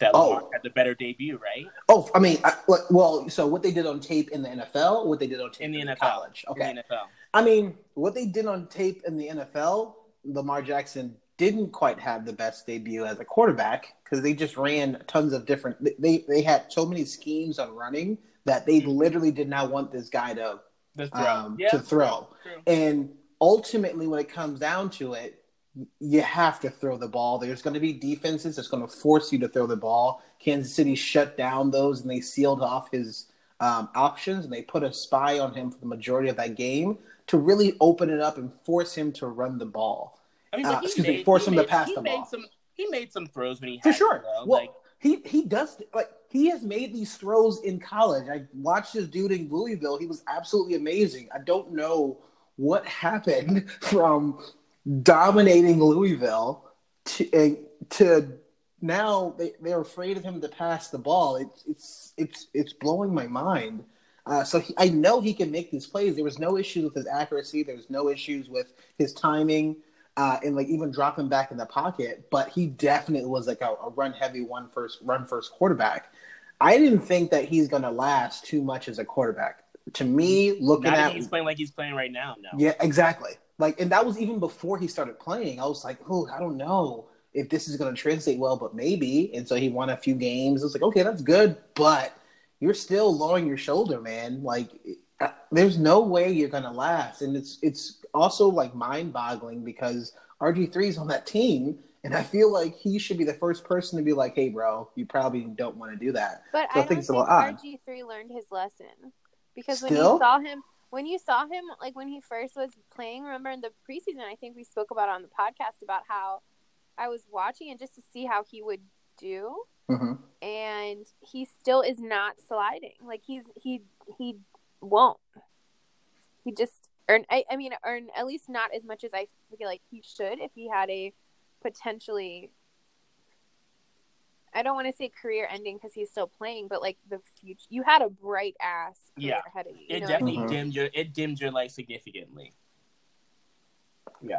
that Lamar oh. had the better debut, right? Oh, I mean, I, well, so what they did on tape in the N F L, what they did on tape in the in N F L, college, okay. In the N F L. I mean, what they did on tape in the N F L, Lamar Jackson didn't quite have the best debut as a quarterback, because they just ran tons of different they – they had so many schemes on running that they literally did not want this guy to throw. Um, yeah. to throw. True. And ultimately, when it comes down to it, you have to throw the ball. There's going to be defenses that's going to force you to throw the ball. Kansas City shut down those, and they sealed off his um, options, and they put a spy on him for the majority of that game to really open it up and force him to run the ball. I mean, uh, excuse made, me, force him made, to pass the ball. Some, he made some throws when he had for sure. To throw, well, like, he he does like he has made these throws in college. I watched this dude in Louisville. He was absolutely amazing. I don't know what happened from dominating Louisville to to now they they're afraid of him to pass the ball. It's it's it's it's blowing my mind. Uh, so he, I know he can make these plays. There was no issues with his accuracy. There was no issues with his timing. Uh, and, like, even drop him back in the pocket, but he definitely was, like, a, a run-heavy, one first, run-first quarterback. I didn't think that he's going to last too much as a quarterback. To me, looking Not at – he's playing like he's playing right now, no. Yeah, exactly. Like, and that was even before he started playing. I was like, oh, I don't know if this is going to translate well, but maybe. And so he won a few games. I was like, okay, that's good, but you're still lowering your shoulder, man. Like, there's no way you're going to last. And it's it's – also, like, mind-boggling because R G three is on that team, and I feel like he should be the first person to be like, "Hey, bro, you probably don't want to do that." But so I, I think, don't think R G three learned his lesson, because Still? when you saw him, when you saw him, like, when he first was playing, remember in the preseason, I think we spoke about it on the podcast about how I was watching and just to see how he would do, mm-hmm. and he still is not sliding. Like he's he he won't. He just. Or, I, I mean, or at least not as much as I feel like he should if he had a potentially, I don't want to say career-ending because he's still playing, but, like, the future. You had a bright ass career yeah. ahead of you. you it know definitely I mean? dimmed your, it dimmed your life significantly. Yeah.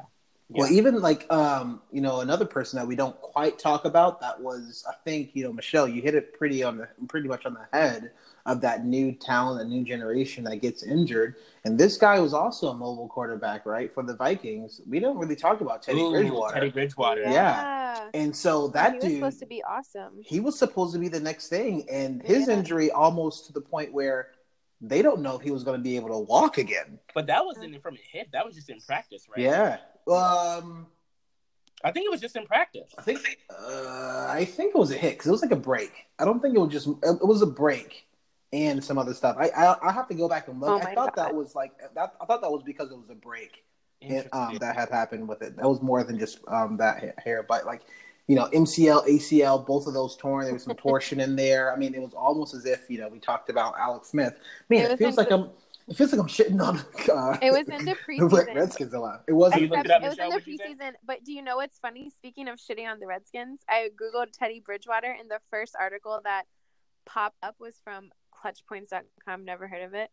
Yeah. Well, even like, um, you know, another person that we don't quite talk about, that was, I think, you know, Michelle, you hit it pretty on the, pretty much on the head of that new talent, a new generation that gets injured. And this guy was also a mobile quarterback, right, for the Vikings. We don't really talk about Teddy Ooh, Bridgewater. Teddy Bridgewater. Yeah. yeah. And so that he dude. He was supposed to be awesome. He was supposed to be the next thing. And his yeah. injury almost to the point where they don't know if he was going to be able to walk again. But that wasn't from a hit. That was just in practice, right? Yeah. Um, I think it was just in practice. I think uh, I think it was a hit because it was like a break. I don't think it was just – it was a break and some other stuff. I I, I have to go back and look. Oh I thought God. that was like that, – I thought that was because it was a break and, um, that had happened with it. That was more than just um, that hair. But like, you know, M C L, A C L, both of those torn. There was some torsion in there. I mean, it was almost as if, you know, we talked about Alex Smith. Man, it, it feels like the- I'm – It feels like I'm shitting on uh, it was in the preseason. The Redskins a lot. It wasn't. Except, it, it was in the preseason. But do you know what's funny? Speaking of shitting on the Redskins, I Googled Teddy Bridgewater, and the first article that popped up was from clutch points dot com. Never heard of it.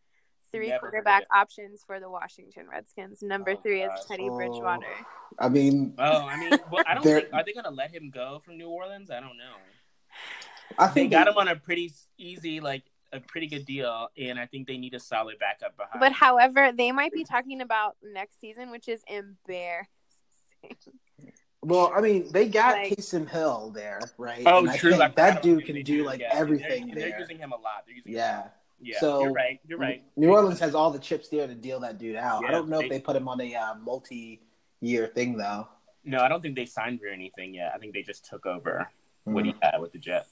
Three Never quarterback it. options for the Washington Redskins. Number oh, three is gosh. Teddy Bridgewater. Oh, I mean. Oh, I mean. Well, I don't think, are they going to let him go from New Orleans? I don't know. I think they got him on a pretty easy, like, a pretty good deal, and I think they need a solid backup behind. But however, they might be talking about next season, which is embarrassing. Well, I mean, they got like, Taysom Hill there, right? Oh, and true. I think that dude can do like yeah, everything. They're, there. they're using him a lot. They're using yeah. Him a lot. Yeah. So you're right. You're right. New Orleans has all the chips there to deal that dude out. Yeah, I don't know they, if they put him on a uh, multi-year thing though. No, I don't think they signed for anything yet. I think they just took over mm-hmm. what he had with the Jets.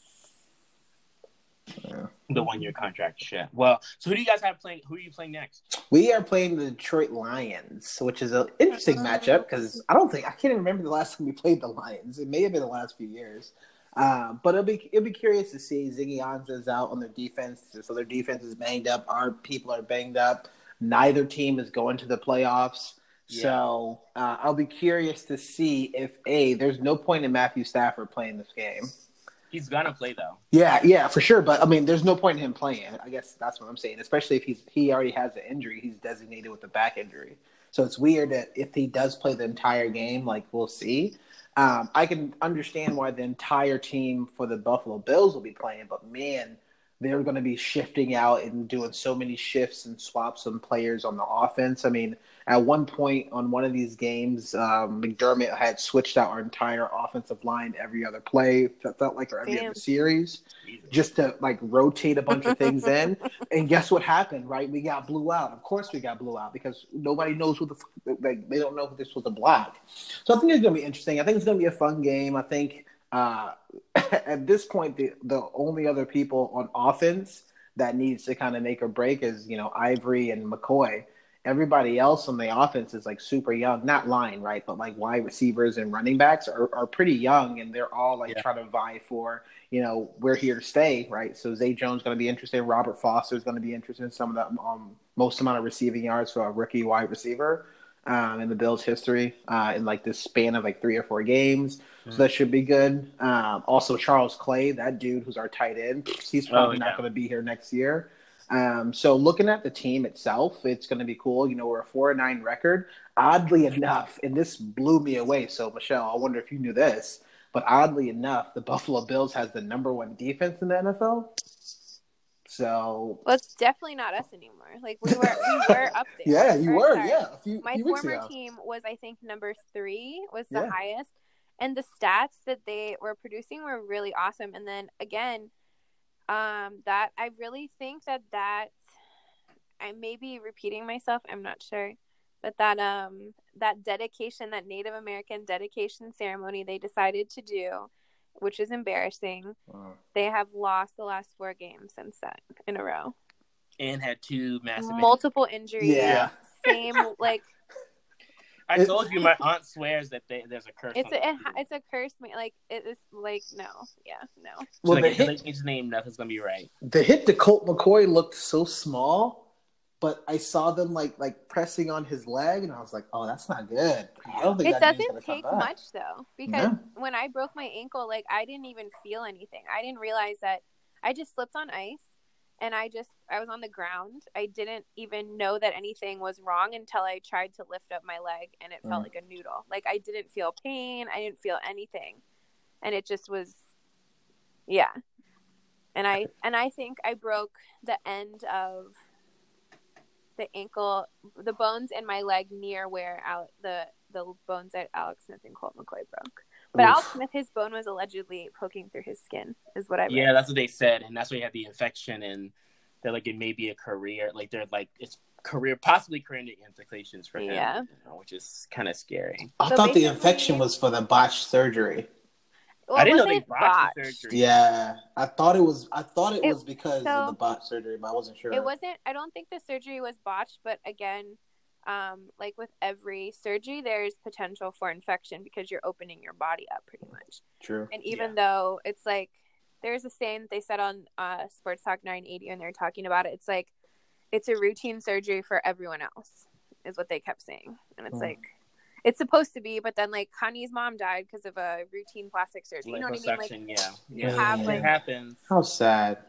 Yeah. The one-year contract shit. Well, so who do you guys have playing? Who are you playing next? We are playing the Detroit Lions, which is an interesting matchup because I don't think I can't remember the last time we played the Lions. It may have been the last few years, uh, but it'll be it'll be curious to see. Ziggy Ansah's out on their defense, so their defense is banged up. Our people are banged up. Neither team is going to the playoffs, yeah. so uh, I'll be curious to see if a there's no point in Matthew Stafford playing this game. He's gonna play though. Yeah, yeah, for sure. But I mean, there's no point in him playing. I guess that's what I'm saying. Especially if he's he already has an injury. He's designated with a back injury, so it's weird that if he does play the entire game, like we'll see. Um, I can understand why the entire team for the Buffalo Bills will be playing, but man, they're going to be shifting out and doing so many shifts and swaps and players on the offense. I mean, at one point on one of these games, um, McDermott had switched out our entire offensive line every other play. That felt like every Damn. other series, just to like rotate a bunch of things in. And guess what happened? Right, we got blew out. Of course, we got blew out because nobody knows who the like. They don't know if this was a block. So I think it's going to be interesting. I think it's going to be a fun game. I think. Uh, at this point, the, the only other people on offense that needs to kind of make or break is, you know, Ivory and McCoy. Everybody else on the offense is like super young, not line, right? But like wide receivers and running backs are, are pretty young, and they're all like yeah. trying to vie for, you know, we're here to stay, right? So Zay Jones going to be interested. Robert Foster is going to be interested in some of the um, most amount of receiving yards for a rookie wide receiver. Um, in the Bills' history, uh, in like this span of like three or four games, mm-hmm. so that should be good. Um, also, Charles Clay, that dude who's our tight end, he's probably oh, yeah. not going to be here next year. Um, so, looking at the team itself, it's going to be cool. You know, we're a four and nine record. Oddly enough, and this blew me away. So, Michelle, I wonder if you knew this, but oddly enough, the Buffalo Bills has the number one defense in the N F L. So well, it's definitely not us anymore. Like we were, we were up there. yeah, you or, were. Sorry. Yeah, a few, my few former ago. team was, I think, number three was the yeah. highest, and the stats that they were producing were really awesome. And then again, um, that I really think that that I may be repeating myself. I'm not sure, but that um that dedication, that Native American dedication ceremony they decided to do, which is embarrassing. Wow. They have lost the last four games since that in a row. And had two massive multiple injuries. injuries. Yeah. Same, like... I it's, told you, my aunt swears that they, there's a curse. It's a, it, it's a curse. Like, it is, like, no. Yeah, no. Well, so like, the hit, his name, nothing's going to be right. The hit to Colt McCoy looked so small, but I saw them, like, like pressing on his leg, and I was like, oh, that's not good. I don't think it that doesn't take much, though, because no. when I broke my ankle, like, I didn't even feel anything. I didn't realize that I just slipped on ice, And I just, I was on the ground. I didn't even know that anything was wrong until I tried to lift up my leg, and it mm. felt like a noodle. Like, I didn't feel pain. I didn't feel anything. And it just was, yeah. And I, and I think I broke the end of the ankle, the bones in my leg near where out the, the bones that Alex Smith and Colt McCoy broke. But oof. Alex Smith, his bone was allegedly poking through his skin, is what I read. Yeah, that's what they said, and that's why he had the infection, and they're like, it may be a career, like, they're like, it's career, possibly career-ending implications for him, yeah. you know, which is kind of scary. I so thought the infection was for the botched surgery. Well, I didn't know they botched, botched the surgery. Yeah, I thought it was, I thought it, it was because so, of the botched surgery, but I wasn't sure. It wasn't, I don't think the surgery was botched, but again... Um, like with every surgery, there's potential for infection because you're opening your body up pretty much. True. And even yeah. though it's like, there's a saying that they said on uh, Sports Talk nine eighty when they were talking about it. It's like, it's a routine surgery for everyone else is what they kept saying. And it's mm. like, it's supposed to be, but then like Kanye's mom died because of a routine plastic surgery. You know what I mean? Like, yeah. You yeah. have, like, it happens. How sad.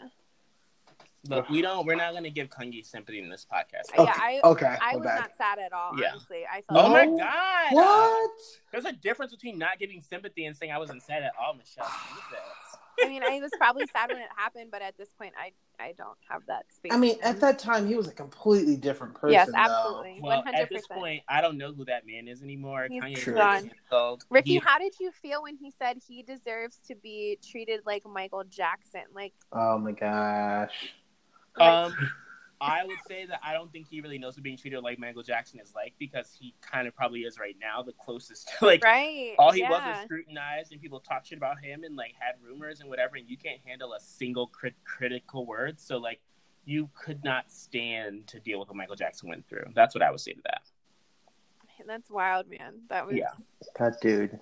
Look, we don't. We're not gonna give Kanye sympathy in this podcast. Okay. Yeah, I, okay, I was bad. not sad at all. Yeah. Honestly, I felt. Oh my god! What? There's a difference between not giving sympathy and saying I wasn't sad at all, Michelle. I mean, I was probably sad when it happened, but at this point, I I don't have that space. I mean, at that time, he was a completely different person. Yes, absolutely. Though. Well, one hundred percent. At this point, I don't know who that man is anymore. He's Kanye gone. Is Ricky, he... how did you feel when he said he deserves to be treated like Michael Jackson? Like, oh my gosh. Um, I would say that I don't think he really knows what being treated like Michael Jackson is like, because he kind of probably is right now the closest to, like, right, all he yeah. was was scrutinized and people talk shit about him and, like, had rumors and whatever, and you can't handle a single crit- critical word, so, like, you could not stand to deal with what Michael Jackson went through. That's what I would say to that. That's wild, man. That was... Yeah. That dude...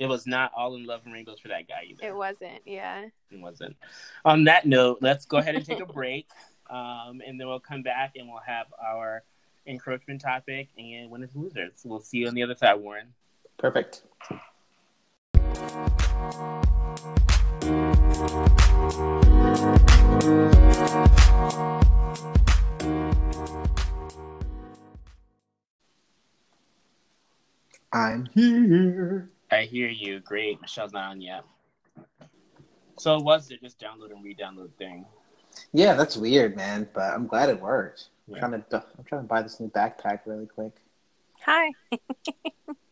It was not all in love and rainbows for that guy either. It wasn't, yeah. It wasn't. On that note, let's go ahead and take a break, um, and then we'll come back and we'll have our encroachment topic and winners and losers. So we'll see you on the other side, Warren. Perfect. I'm here. I hear you. Great. Michelle's not on yet. So it was it just download and re-download thing. Yeah, that's weird, man. But I'm glad it worked. I'm yeah. trying to I'm trying to buy this new backpack really quick. Hi.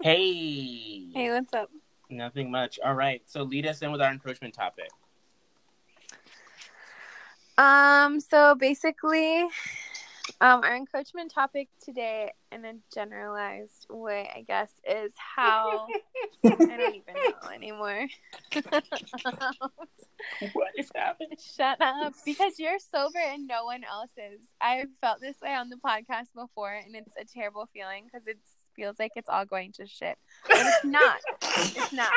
Hey. Hey, what's up? Nothing much. All right. So lead us in with our encroachment topic. Um. So basically, um, our encroachment topic today, in a generalized way, I guess, is how I don't even know anymore. What is happening? Shut up, because you're sober and no one else is. I've felt this way on the podcast before, and it's a terrible feeling because it feels like it's all going to shit, but it's not. It's not.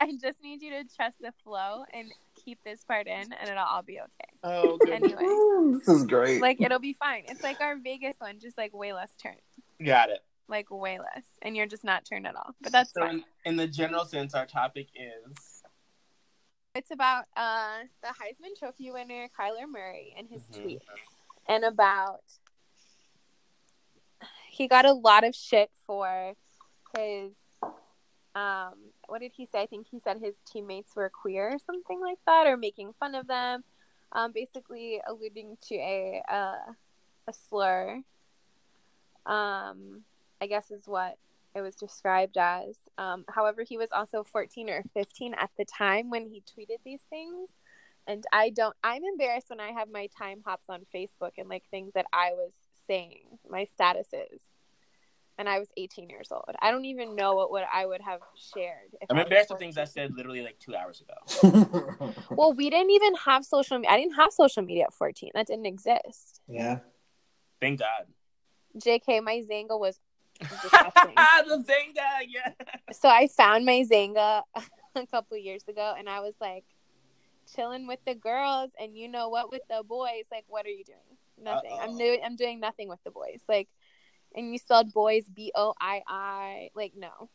I just need you to trust the flow and keep this part in, and it'll all be okay. Oh, good. Anyway, this is great. Like, it'll be fine. It's like our Vegas one, just like way less turned. Got it. Like way less, and you're just not turned at all. But that's so fine. In, in the general sense, our topic is it's about uh the Heisman Trophy winner Kyler Murray and his mm-hmm. tweets, and about he got a lot of shit for his. Um, what did he say? I think he said his teammates were queer or something like that, or making fun of them, um, basically alluding to a uh, a slur, um, I guess is what it was described as. Um, however, he was also fourteen or fifteen at the time when he tweeted these things, and I don't, I'm embarrassed when I have my time hops on Facebook and like things that I was saying, my statuses. And I was eighteen years old. I don't even know what, what I would have shared. If I'm embarrassed of things I said literally like two hours ago. Well, we didn't even have social media. I didn't have social media at fourteen. That didn't exist. Yeah. Thank God. J K, my Zanga was disgusting. The Zanga, yeah. So I found my Zanga a couple years ago, and I was like chilling with the girls, and you know what, with the boys, like, what are you doing? Nothing. Uh-oh. I'm doing. I'm doing nothing with the boys. Like. And you spelled boys B O I I. Like, no.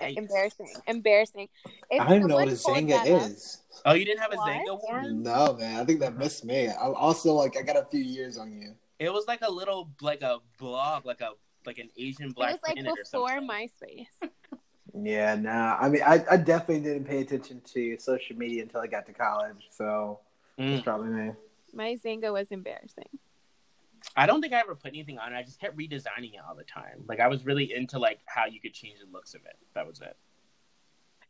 Embarrassing. Embarrassing. If I don't even know what a Zanga is. Up, Oh, you didn't have a what? Zanga Warren? No, man. I think that missed me. I also, like, I got a few years on you. It was like a little, like a blog, like a like an Asian Black it was Planet like or something. Before MySpace. Yeah, nah. I mean, I, I definitely didn't pay attention to social media until I got to college, so mm. That's probably me. My Zanga was embarrassing. I don't think I ever put anything on it. I just kept redesigning it all the time. Like, I was really into, like, how you could change the looks of it. That was it.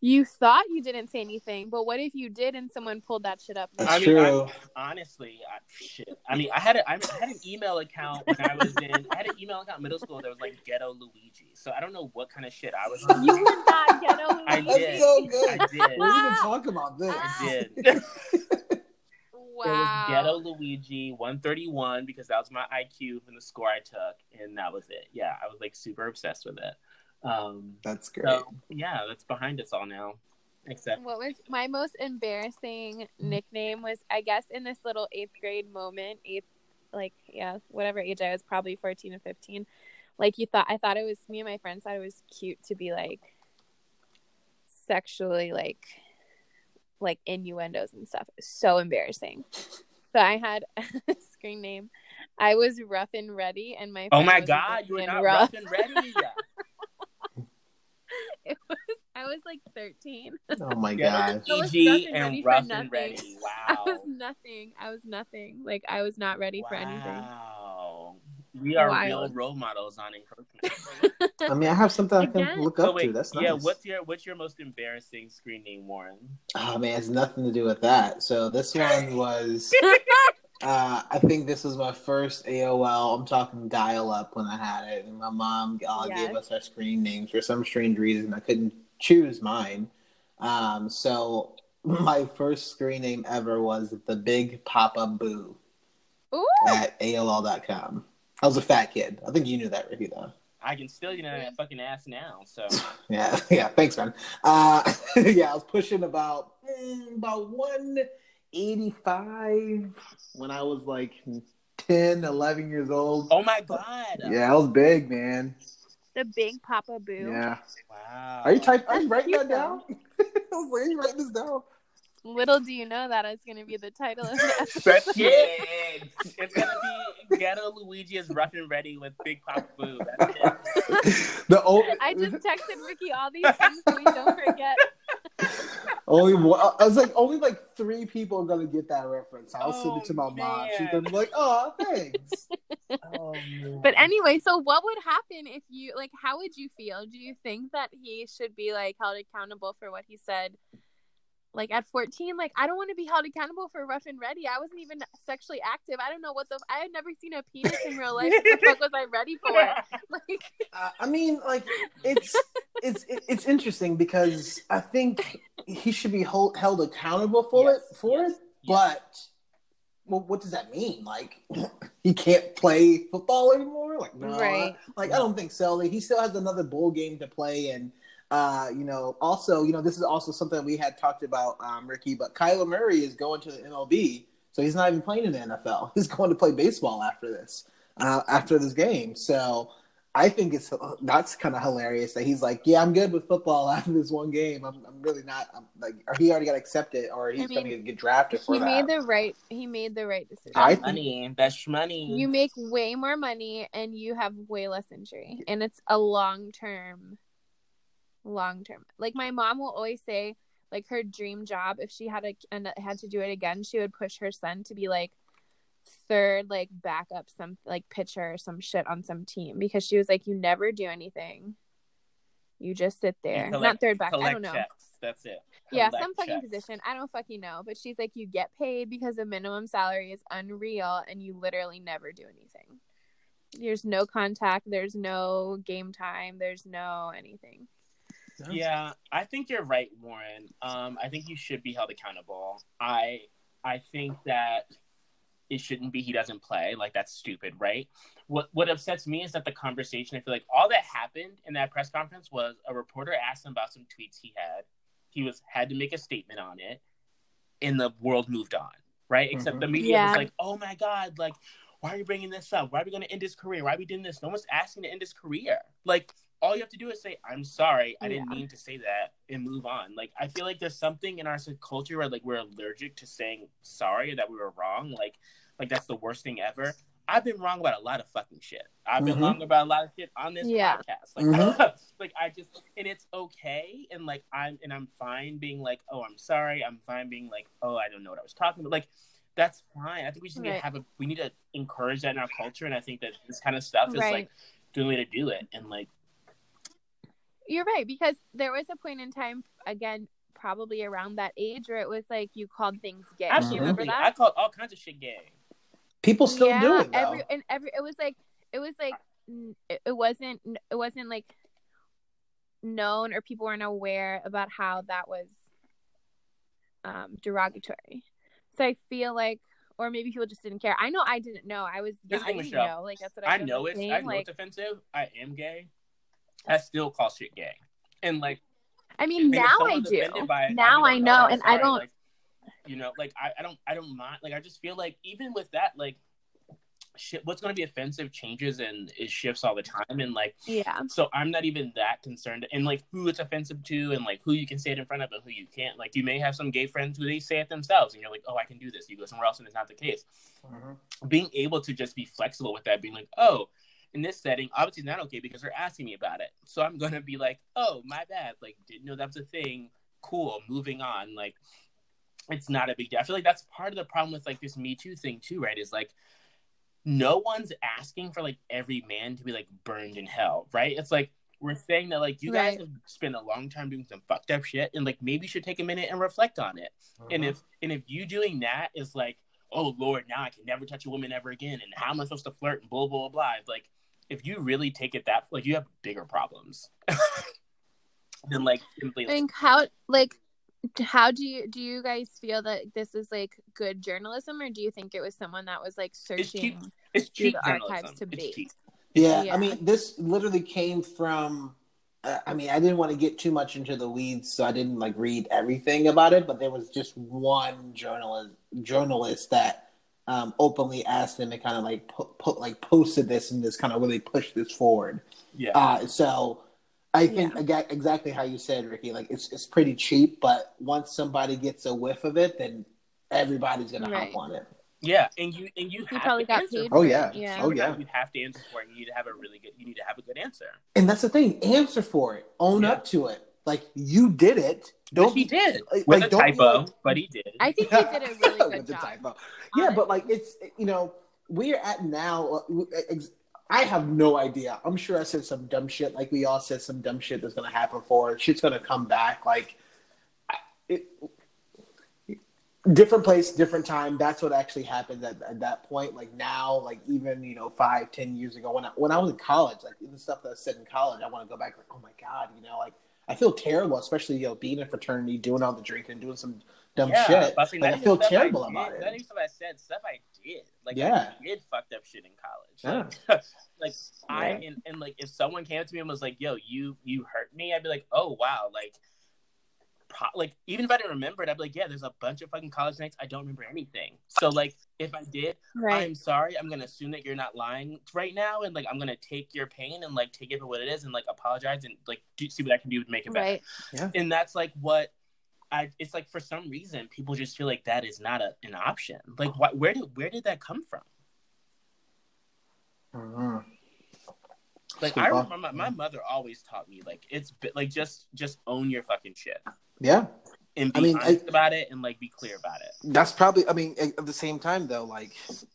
You thought you didn't say anything, but what if you did and someone pulled that shit up? That's I mean, true. I, honestly, I, shit. I mean, I had a, I had an email account when I was in. I had an email account in middle school that was like Ghetto Luigi. So I don't know what kind of shit I was on. You were not Ghetto Luigi. I did. That's so good. I did. We didn't talk about this. I did. Wow. It was Ghetto Luigi one thirty-one because that was my I Q from the score I took, and that was it. Yeah, I was like super obsessed with it. Um, that's great. So, yeah, that's behind us all now. Except what was my most embarrassing nickname was, I guess, in this little eighth grade moment, eighth, like yeah, whatever age I was, probably fourteen or fifteen. Like you thought, I thought it was me and my friends thought it was cute to be like sexually like like innuendos and stuff. It was so embarrassing. So I had a screen name. I was Rough and Ready, and my oh my god, you were not rough, rough and ready. Yeah. It was, I was like thirteen. Oh my gosh. E G and Rough and Ready. Wow. I was nothing. I was nothing. Like, I was not ready wow. for anything. Wow. We are Wild. Real role models on Encroachment. I mean, I have something I can Again? look up oh, wait, to. That's nice. Yeah, what's your, what's your most embarrassing screen name, Warren? Oh, man, it's nothing to do with that. So this one was, uh, I think this was my first A O L. I'm talking dial-up when I had it. And my mom uh, yes. gave us our screen names for some strange reason. I couldn't choose mine. Um, so my first screen name ever was The Big Papa Boo Ooh. at A O L dot com. I was a fat kid. I think you knew that, Ricky, though. I can still get you know, yeah. that fucking ass now, so. yeah, yeah, thanks, man. Uh, yeah, I was pushing about, mm, about one eighty-five when I was, like, ten, eleven years old. Oh, my God. Yeah, I was big, man. The Big Papa Boo. Yeah. Wow. Are you, type- are you writing that down? I was like, are you writing this down? Little do you know that it's going to be the title of the episode. It. It's going to be Ghetto Luigi is Rough and Ready with Big Pop Boo. That's it. The old... I just texted Ricky all these things so we don't forget. Only one, I was like, only like three people are going to get that reference. I'll oh, send it to my man. mom. She's going to be like, oh, thanks. oh, but anyway, so what would happen if you, like, how would you feel? Do you think that he should be, like, held accountable for what he said? Like, at fourteen, like, I don't want to be held accountable for Rough and Ready. I wasn't even sexually active. I don't know what the... I had never seen a penis in real life. What the fuck was I ready for? Like, uh, I mean, like, it's it's it's interesting because I think he should be hold, held accountable for yes, it, for yes, it, yes. But well, what does that mean? Like, he can't play football anymore? Like, no. Right. Like, I don't think so. Like, he still has another bowl game to play and... Uh, you know, also, you know, this is also something we had talked about, um, Ricky, but Kyler Murray is going to the M L B, so he's not even playing in the N F L. He's going to play baseball after this, uh, after this game. So I think it's, that's kind of hilarious that he's like, yeah, I'm good with football after this one game. I'm, I'm really not, I'm, like, or he already got accepted or he's I mean, going to get drafted for he that. He made the right, he made the right decision. I think, money, best money. You make way more money and you have way less injury and it's a long-term long term. Like, my mom will always say, like, her dream job, if she had a and had to do it again, she would push her son to be like third, like, backup, some like pitcher or some shit on some team, because she was like, you never do anything, you just sit there. Collect, not third back, I don't know. Checks. That's it. Collect yeah, some fucking checks. Position. I don't fucking know. But she's like, you get paid because the minimum salary is unreal, and you literally never do anything. There's no contact. There's no game time. There's no anything. Yeah, I think you're right, Warren. Um, I think you should be held accountable. I I think that it shouldn't be he doesn't play. Like, that's stupid, right? What what upsets me is that the conversation, I feel like all that happened in that press conference was a reporter asked him about some tweets he had. He was had to make a statement on it, and the world moved on, right? Except mm-hmm. the media yeah. was like, oh, my God, like, why are you bringing this up? Why are we going to end his career? Why are we doing this? No one's asking to end his career. Like, all you have to do is say, I'm sorry, I didn't yeah. mean to say that, and move on. Like, I feel like there's something in our culture where, like, we're allergic to saying sorry, that we were wrong. Like, like that's the worst thing ever. I've been wrong about a lot of fucking shit. I've been mm-hmm. wrong about a lot of shit on this yeah. podcast. Like, mm-hmm. I, like, I just, and it's okay. And like, I'm, and I'm fine being like, oh, I'm sorry. I'm fine being like, oh, I don't know what I was talking about. Like, that's fine. I think we just need right. to have a, we need to encourage that in our culture. And I think that this kind of stuff right. is like the way to do it. And like, you're right, because there was a point in time, again, probably around that age, where it was like you called things gay. Absolutely. You remember that? I called all kinds of shit gay. People still yeah, do it though. Every, and every it was like it was like it wasn't it wasn't like known, or people weren't aware about how that was um, derogatory. So I feel like, or maybe people just didn't care. I know I didn't know. I was young, I didn't know. Like, that's what I, I know it's saying. I know like, it's offensive. I am gay. I still call shit gay, and like, I mean, now I do. It, now I, I know, and sorry. I don't. Like, you know, like I, I don't, I don't mind. Like I just feel like even with that, like, shit, what's going to be offensive changes and it shifts all the time, and like, yeah. So I'm not even that concerned, and like who it's offensive to, and like who you can say it in front of, and who you can't. Like you may have some gay friends who they say it themselves, and you're like, oh, I can do this. You go somewhere else, and it's not the case. Mm-hmm. Being able to just be flexible with that, being like, oh. In this setting, obviously not okay because they're asking me about it. So I'm going to be like, oh, my bad. Like, didn't know that was a thing. Cool. Moving on. Like, it's not a big deal. I feel like that's part of the problem with, like, this Me Too thing, too, right? Is, like, no one's asking for, like, every man to be, like, burned in hell, right? It's, like, we're saying that, like, you right. guys have spent a long time doing some fucked up shit. And, like, maybe you should take a minute and reflect on it. Mm-hmm. And if and if you doing that is, like, oh, Lord, now I can never touch a woman ever again. And how am I supposed to flirt and blah, blah, blah. It's, like, if you really take it that, like, you have bigger problems than like simply. Like, I think how like how do you do you guys feel that this is like good journalism, or do you think it was someone that was like searching it's cheap, it's the archives to bait? Yeah, yeah, I mean, this literally came from. Uh, I mean, I didn't want to get too much into the weeds, so I didn't like read everything about it. But there was just one journalist journalist that. Um, openly asked them to kind of like put, put like posted this and just kind of really push this forward. Yeah. Uh, so I think yeah. again, exactly how you said, Ricky. Like it's it's pretty cheap, but once somebody gets a whiff of it, then everybody's gonna right. hop on it. Yeah, and you and you, you probably got paid. Oh yeah, yeah. oh yeah. You have to answer for it. You need to have a really good. You need to have a good answer. And that's the thing. Answer for it. Own yeah. up to it. Like you did it. Don't he did like, with a typo, like, but he did. I think he did a really good with the job. Typo. Yeah, honestly. But like it's you know we're at now. I have no idea. I'm sure I said some dumb shit. Like we all said some dumb shit that's gonna happen for us. Shit's gonna come back. Like it, different place, different time. That's what actually happened at, at that point. Like now, like even you know five, ten years ago when I, when I was in college, like even stuff that I said in college, I want to go back. Like oh my god, you know like. I feel terrible, especially you know, being in a fraternity, doing all the drinking, doing some dumb yeah, shit. But like, I feel terrible I about it. That ain't stuff I said, stuff I did. Like yeah. I did fucked up shit in college. Yeah. Like, like yeah. I and, and like if someone came up to me and was like, "Yo, you you hurt me," I'd be like, "Oh wow!" Like, pro- like even if I didn't remember it, I'd be like, "Yeah, there's a bunch of fucking college nights I don't remember anything." So like if I did, right. I'm sorry. I'm gonna assume that you're not lying right now, and like I'm gonna take your pain and like take it for what it is, and like apologize and like do, see what I can do to make it right. better. Yeah. And that's like what I. It's like for some reason people just feel like that is not a, an option. Like wh- where did where did that come from? Mm-hmm. Like I remember my mother always taught me like it's like just just own your fucking shit. Yeah. And be I mean, honest I, about it and, like, be clear about it. That's probably, I mean, at the same time, though, like,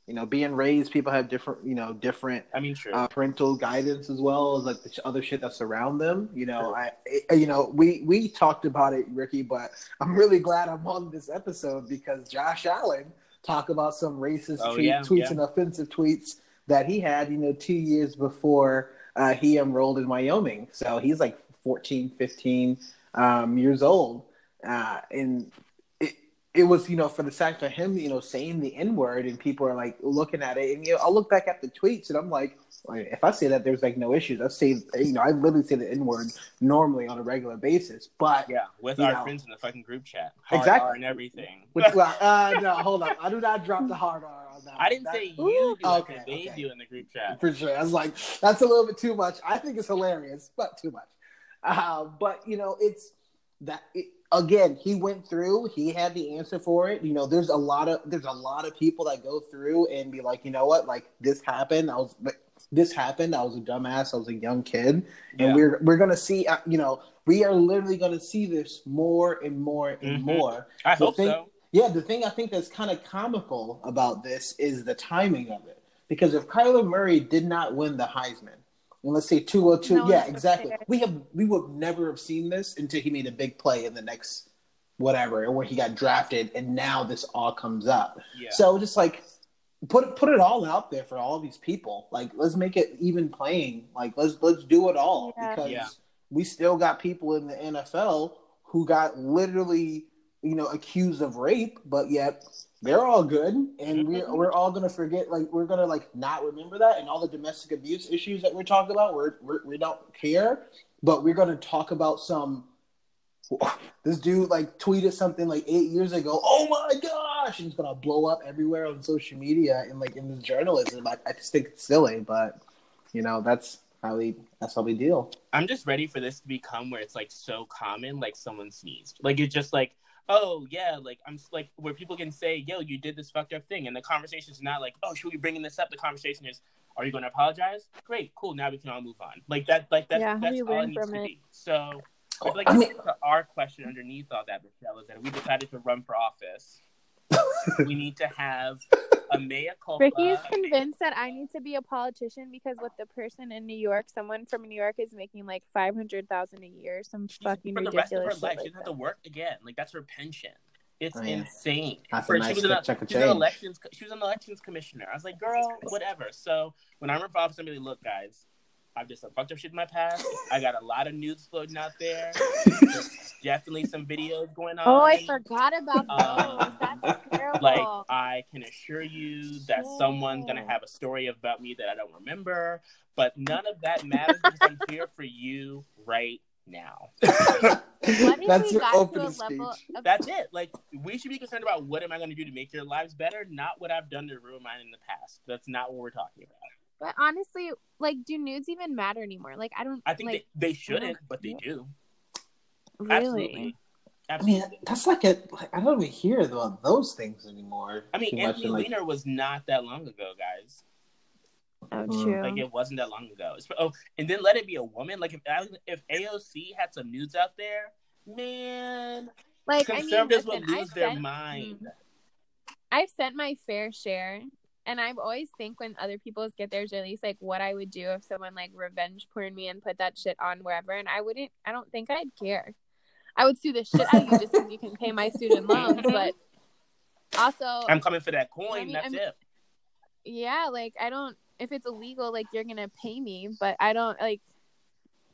you know, being raised, people have different, you know, different I mean, uh, parental guidance as well as, like, the other shit that's around them. You know, I, it, you know, we, we talked about it, Ricky, but I'm really glad I'm on this episode because Josh Allen talked about some racist oh, tweet, yeah, tweets yeah. and offensive tweets that he had, you know, two years before uh, he enrolled in Wyoming. So he's, like, fourteen, fifteen um, years old. Uh, and it, it was, you know, for the fact of him, you know, saying the N-word, and people are, like, looking at it. And, you know, I'll look back at the tweets, and I'm like, if I say that, there's, like, no issues. I say, you know, I literally say the N-word normally on a regular basis. But, yeah, with our know, friends in the fucking group chat. Hard exactly. R and everything. Which, well, uh, no, hold on. I do not drop the hard R on that. I didn't that, say you ooh, do. Okay, I okay. They do in the group chat. For sure. I was like, that's a little bit too much. I think it's hilarious, but too much. Uh, but, you know, it's that it, – again, he went through, he had the answer for it. You know, there's a lot of there's a lot of people that go through and be like, you know what, like this happened. I was like, this happened. I was a dumbass. I was a young kid. Yeah. And we're we're going to see, uh, you know, we are literally going to see this more and more and mm-hmm. more. I the hope thing, so. Yeah, the thing I think that's kind of comical about this is the timing of it. Because if Kyler Murray did not win the Heisman, and let's say two oh two. No, yeah, exactly. Okay. We have we would never have seen this until he made a big play in the next whatever, or where he got drafted, and now this all comes up. Yeah. So just like put put it all out there for all these people. Like let's make it even playing. Like let's let's do it all yeah. because yeah. we still got people in the N F L who got literally, you know, accused of rape, but yet they're all good, and we're, we're all going to forget, like, we're going to, like, not remember that, and all the domestic abuse issues that we're talking about, we're, we're, we don't care, but we're going to talk about some, this dude, like, tweeted something, like, eight years ago, oh my gosh, and it's going to blow up everywhere on social media, and, like, in the journalism, like, I just think it's silly, but, you know, that's how we, that's how we deal. I'm just ready for this to become where it's, like, so common, like, someone sneezed. Like, it's just, like, oh, yeah, like, I'm like, where people can say, yo, you did this fucked up thing. And the conversation's not like, oh, should we be bringing this up? The conversation is, are you going to apologize? Great, cool, now we can all move on. Like, that, like that, yeah, that's all it needs to it. be. So, I feel like I mean, our question underneath all that, Michelle, is that we decided to run for office. We need to have a mea culpa. Ricky's convinced that I need to be a politician because with the person in New York, someone from New York is making like five hundred thousand a year. Some she's, fucking ridiculous. For the rest of her life, like she doesn't have to work again. Like that's her pension. It's oh, yeah. insane. That's for, a nice she was, an, check she was an elections. She was an elections commissioner. I was like, girl, whatever. So when I'm involved, somebody look, guys. I've just fucked up shit in my past. I got a lot of nudes floating out there. There's definitely some videos going on. Oh, I forgot about those. Um, That's terrible. Like, I can assure you that Shit. someone's going to have a story about me that I don't remember. But none of that matters because I'm here for you right now. What if That's we got to a speech. level of- That's it. Like, we should be concerned about what am I going to do to make your lives better, not what I've done to ruin mine in the past. That's not what we're talking about. But honestly, like, do nudes even matter anymore? Like, I don't. I think like, they, they shouldn't, but they do. Really? Absolutely. Absolutely. I mean, that's like a. Like, I don't even hear about those things anymore. I mean, Anthony Weiner like... was not that long ago, guys. Oh, true. Like, it wasn't that long ago. It's, oh, and then let it be a woman. Like, if if A O C had some nudes out there, man, like conservatives I mean, listen, would lose I've their sent, mind. I've sent my fair share. And I always think when other people get theirs released, like, what I would do if someone, like, revenge porn me and put that shit on wherever. And I wouldn't – I don't think I'd care. I would sue the shit out of you just because you can pay my student loans. But also – I'm coming for that coin. I mean, that's I mean, it. Yeah, like, I don't – if it's illegal, like, you're going to pay me. But I don't – like,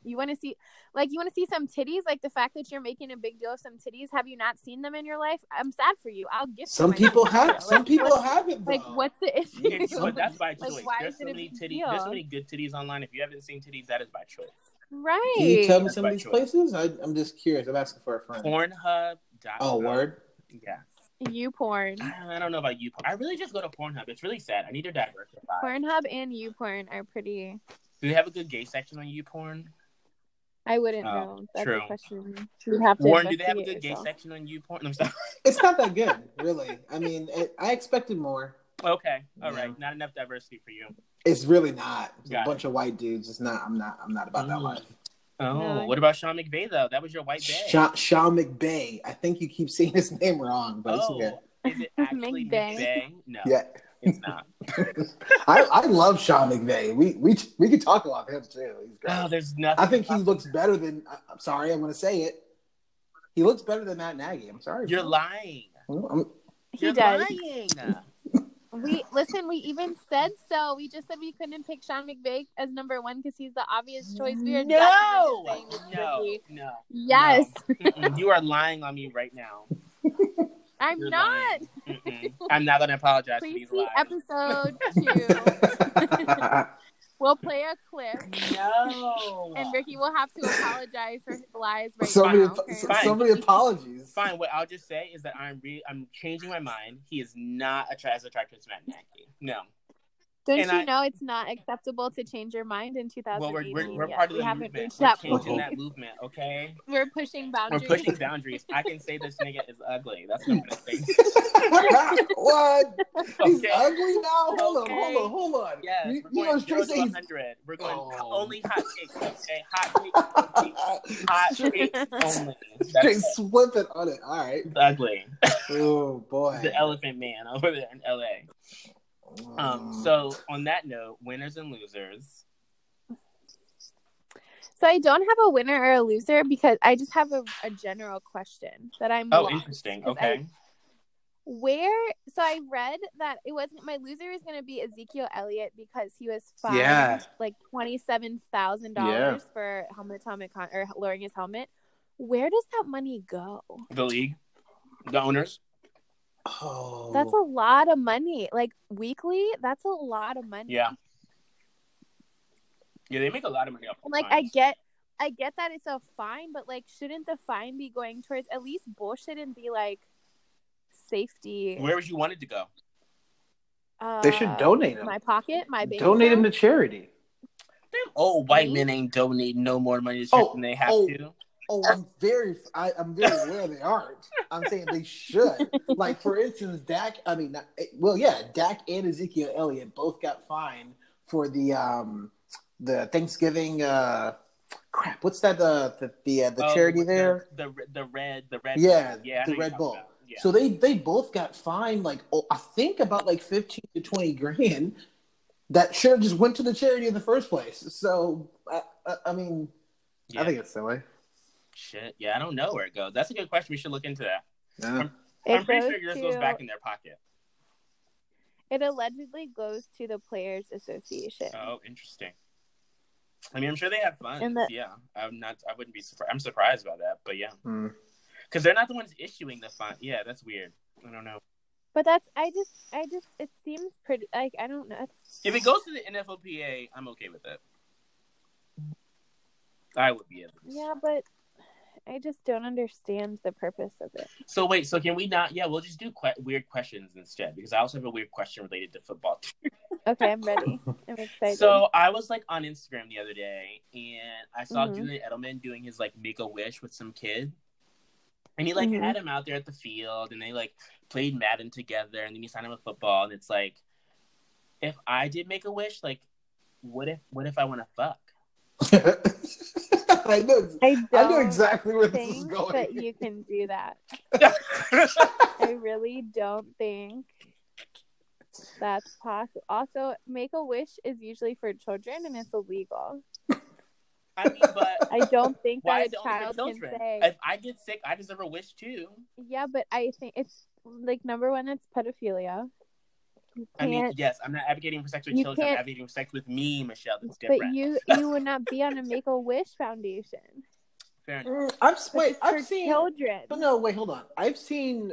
you want to see – like, you want to see some titties? Like, the fact that you're making a big deal of some titties, have you not seen them in your life? I'm sad for you. I'll give some people have. Like, some people haven't. Like, what's the issue? Yeah, but that's by choice. Like, there's so many titties. There's so many good titties online. If you haven't seen titties, that is by choice. Right. Can you tell me some of these places? I, I'm just curious. I'm asking for a friend. Pornhub dot com. Oh, word? Yeah. YouPorn. I don't know about YouPorn. I really just go to Pornhub. It's really sad. I need to diversify. Pornhub and YouPorn are pretty. Do they have a good gay section on YouPorn? I wouldn't oh, know. That's true. A question you have to Warren, do they have a good yourself. gay section on YouPorn? I'm sorry. It's not that good, really. I mean, it, I expected more. Okay. All yeah. right. Not enough diversity for you. It's really not. It's a bunch it. of white dudes. It's not. I'm not. I'm not about mm. that life. Oh, no, what about Sean McVay though? That was your white bae. Sean, Sean McVay. I think you keep saying his name wrong, but oh, it's okay. Is it actually McVay? McVay? No. Yeah. It's not. I, I love Sean McVay. We we we could talk about him too. He's great. Oh, there's nothing. I think he looks better than. I'm sorry, I'm going to say it. He looks better than Matt Nagy. I'm sorry. You're bro. lying. I'm, he you're does. lying. We listen. We even said so. We just said we couldn't pick Sean McVay as number one because he's the obvious choice. We are no, no, no. Yes, no. You are lying on me right now. I'm You're not. I'm not going to apologize. Please for these see lies. Episode two. We'll play a clip. No. And Ricky will have to apologize for his lies right so now. Many, okay? so, so many apologies. Fine. What I'll just say is that I'm re- I'm changing my mind. He is not a trash attractive to Matt Nagy. No. Don't and you I, know it's not acceptable to change your mind in two thousand eighteen? Well, we're, we're, we're part of the we movement. We're that changing point. That movement, okay? We're pushing boundaries. We're pushing boundaries. I can say this nigga is ugly. That's what I'm going to say. What? Okay. He's ugly now? Hold okay. on, hold on, hold on. Yes, you, we're going zero to one hundred. We're going oh. only hot takes, okay? Hot takes. Hot takes only. Straight slipping on it. All right. It's ugly. Oh, boy. The elephant man over there in L A Um, so on that note, winners and losers. So I don't have a winner or a loser because I just have a, a general question that I'm Oh, interesting. Okay. I, where so I read that it wasn't my loser is gonna be Ezekiel Elliott because he was fined yeah. like twenty seven thousand yeah. dollars for helmet helmet con- or lowering his helmet. Where does that money go? The league? The owners? Oh. That's a lot of money. Like weekly, that's a lot of money. Yeah. Yeah, they make a lot of money off of fines. Like I get I get that it's a fine, but like shouldn't the fine be going towards at least bullshit and be like safety? Where would you want it to go? Uh, they should donate them. My pocket, my bank. Donate them to charity. Them old white men ain't donating no more money to charity oh, than they have oh. to. Oh, I'm very, I, I'm very aware they aren't. I'm saying they should. Like, for instance, Dak, I mean, not, well, yeah, Dak and Ezekiel Elliott both got fined for the um, the Thanksgiving, uh, crap, what's that, uh, the the, uh, the oh, charity the, there? The, the red, the red yeah, bull. Yeah, the Red Bull. Yeah. So they, they both got fined, like, oh, I think about like fifteen to twenty grand that should have just went to the charity in the first place. So, I, I, I mean, yeah. I think it's silly. Shit, yeah, I don't know where it goes. That's a good question. We should look into that. Yeah. I'm, I'm pretty sure yours to, goes back in their pocket. It allegedly goes to the Players Association. Oh, interesting. I mean, I'm sure they have fun. The, yeah, I'm not. I wouldn't be surprised. I'm surprised by that, but yeah, because mm. they're not the ones issuing the fine. Yeah, that's weird. I don't know. But that's. I just. I just. It seems pretty. Like I don't know. If it goes to the N F L P A, I'm okay with it. I would be. At least. Yeah, but. I just don't understand the purpose of it. So wait, so can we not? Yeah, we'll just do que- weird questions instead because I also have a weird question related to football. Okay, I'm ready. I'm excited. So I was like on Instagram the other day, and I saw mm-hmm. Julian Edelman doing his like Make a Wish with some kid, and he like mm-hmm. had him out there at the field, and they like played Madden together, and then he signed him with football, and it's like, if I did make a wish, like, what if what if I want to fuck? I know. I, I know exactly where this is going. That you can do that. I really don't think that's possible. Also, Make a Wish is usually for children, and it's illegal. I mean, but I don't think that a child can say. If I get sick, I deserve a wish too. Yeah, but I think it's like number one. It's pedophilia. I mean, yes, I'm not advocating for sex with children. I'm advocating for sex with me, Michelle. That's different. But you, you would not be on a Make a Wish Foundation. Fair enough. I'm wait. I've seen children. But no, wait, hold on. I've seen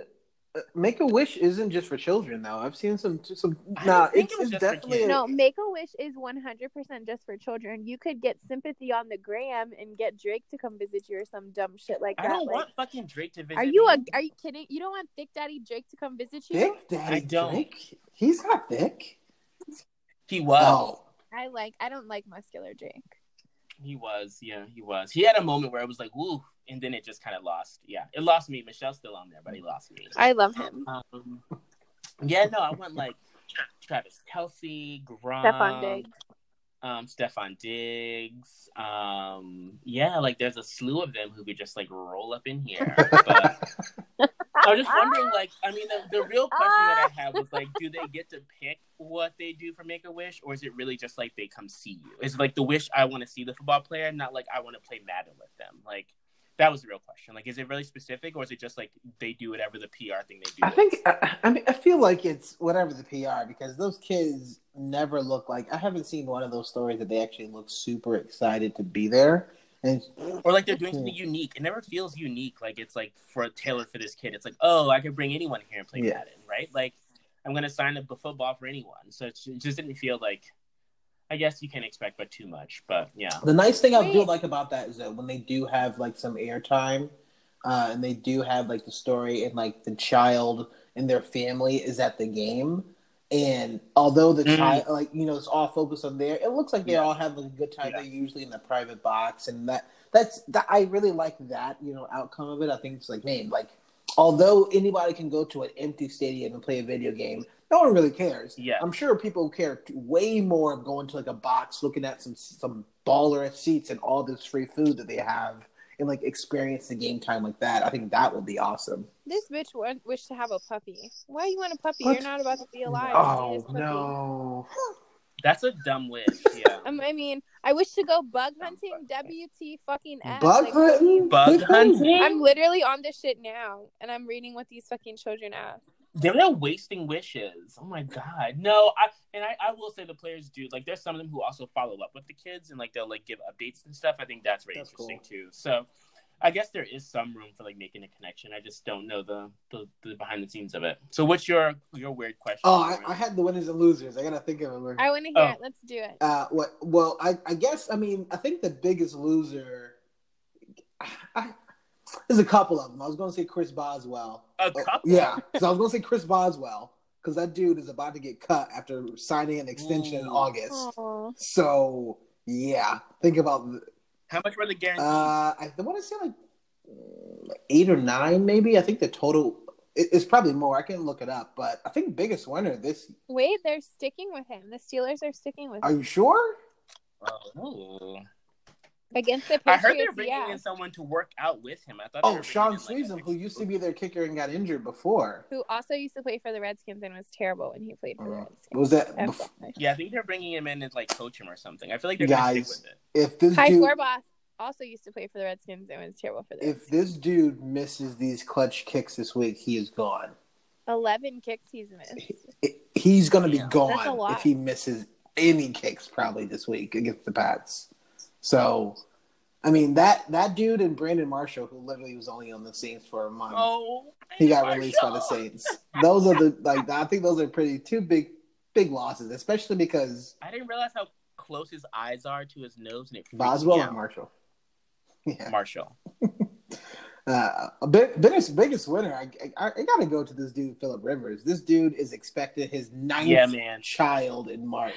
uh, Make a Wish isn't just for children, though. I've seen some some. Nah, it's, it it's definitely a... no. Make a Wish is one hundred percent just for children. You could get sympathy on the gram and get Drake to come visit you or some dumb shit like that. I don't like, want fucking Drake to visit. Are you a, Are you kidding? You don't want Thick Daddy Drake to come visit you? Thick Daddy I don't. Drake? He's not thick. He was. Oh. I like. I don't like muscular Drake. He was. Yeah, he was. He had a moment where it was like, woo, and then it just kind of lost. Yeah, it lost me. Michelle's still on there, but he lost me. I love him. Um, yeah, no, I want like Travis Kelce, Gronk, Stephon Diggs. Um, Stephon Diggs. Um, yeah, like there's a slew of them who could just like roll up in here. But I was just wondering, like, I mean, the, the real question that I had was like, do they get to pick what they do for Make a Wish, or is it really just like they come see you? Is it like the wish I want to see the football player, not like I want to play Madden with them? Like, that was the real question. Like, is it really specific, or is it just like they do whatever the P R thing they do? I think I, I mean I feel like it's whatever the P R because those kids never look like. I haven't seen one of those stories that they actually look super excited to be there. Or like they're doing something unique. It never feels unique. Like it's like for a tailor for this kid. It's like, oh, I could bring anyone here and play yeah. Madden, right? Like I'm going to sign up a football for anyone. So it just didn't feel like, I guess you can't expect but too much, but yeah. The nice thing I do like about that is that when they do have like some airtime uh, and they do have like the story and like the child and their family is at the game. And although the mm-hmm. child, like, you know, it's all focused on there, it looks like they yeah. all have like, a good time. Yeah. They're usually in the private box. And that that's, that, I really like that, you know, outcome of it. I think it's like, man, like, although anybody can go to an empty stadium and play a video game, no one really cares. Yeah. I'm sure people care way more of going to like a box, looking at some some baller seats and all this free food that they have and like experience the game time like that. I think that would be awesome. This bitch would wish to have a puppy. Why you want a puppy? What? You're not about to be alive. Oh, no. That's a dumb wish, yeah. um, I mean, I wish to go bug hunting, W T fucking ass. Bug like, hunting? Bug hunting? I'm literally on this shit now, and I'm reading what these fucking children ask. They're not wasting wishes. Oh, my God. No, I and I, I will say the players do. Like, there's some of them who also follow up with the kids, and, like, they'll, like, give updates and stuff. I think that's very that's interesting, cool. too. So, I guess there is some room for, like, making a connection. I just don't know the, the, the behind-the-scenes of it. So, what's your your weird question? Oh, I, I had the winners and losers. I got to think of it. I want to hear oh. it. Let's do it. Uh, what? Well, I, I guess, I mean, I think the biggest loser I, – there's a couple of them. I was going to say Chris Boswell. A couple? Oh, yeah. So, I was going to say Chris Boswell because that dude is about to get cut after signing an extension mm. in August. Aww. So, yeah. Think about – how much were the guarantees? Uh, I want to say like eight or nine, maybe. I think the total is probably more. I can look it up, but I think biggest winner this. Wait, they're sticking with him. The Steelers are sticking with him. Are you sure? Oh. Against the Patriots, I heard they're bringing yeah. in someone to work out with him. I thought. Oh, Sean Sweeson, like who used to be their kicker and got injured before. Who also used to play for the Redskins and was terrible when he played for uh, the Redskins. Was that? Bef- yeah, I think they're bringing him in and like coach him or something. I feel like they're going to stick with it. If this Kai dude, Forbath also used to play for the Redskins and was terrible for the Redskins. If this dude misses these clutch kicks this week, he is gone. Eleven kicks he's missed. He, he's going to yeah. be gone if he misses any kicks probably this week against the Pats. So, I mean, that, that dude and Brandon Marshall, who literally was only on the Saints for a month, oh, he got Marshall. released by the Saints. Those are the, like, I think those are pretty two big, big losses, especially because. I didn't realize how close his eyes are to his nose. And it Boswell and Marshall. Yeah. Marshall. uh, biggest, biggest winner, I, I, I got to go to this dude, Phillip Rivers. This dude is expecting his ninth yeah, man. child in March.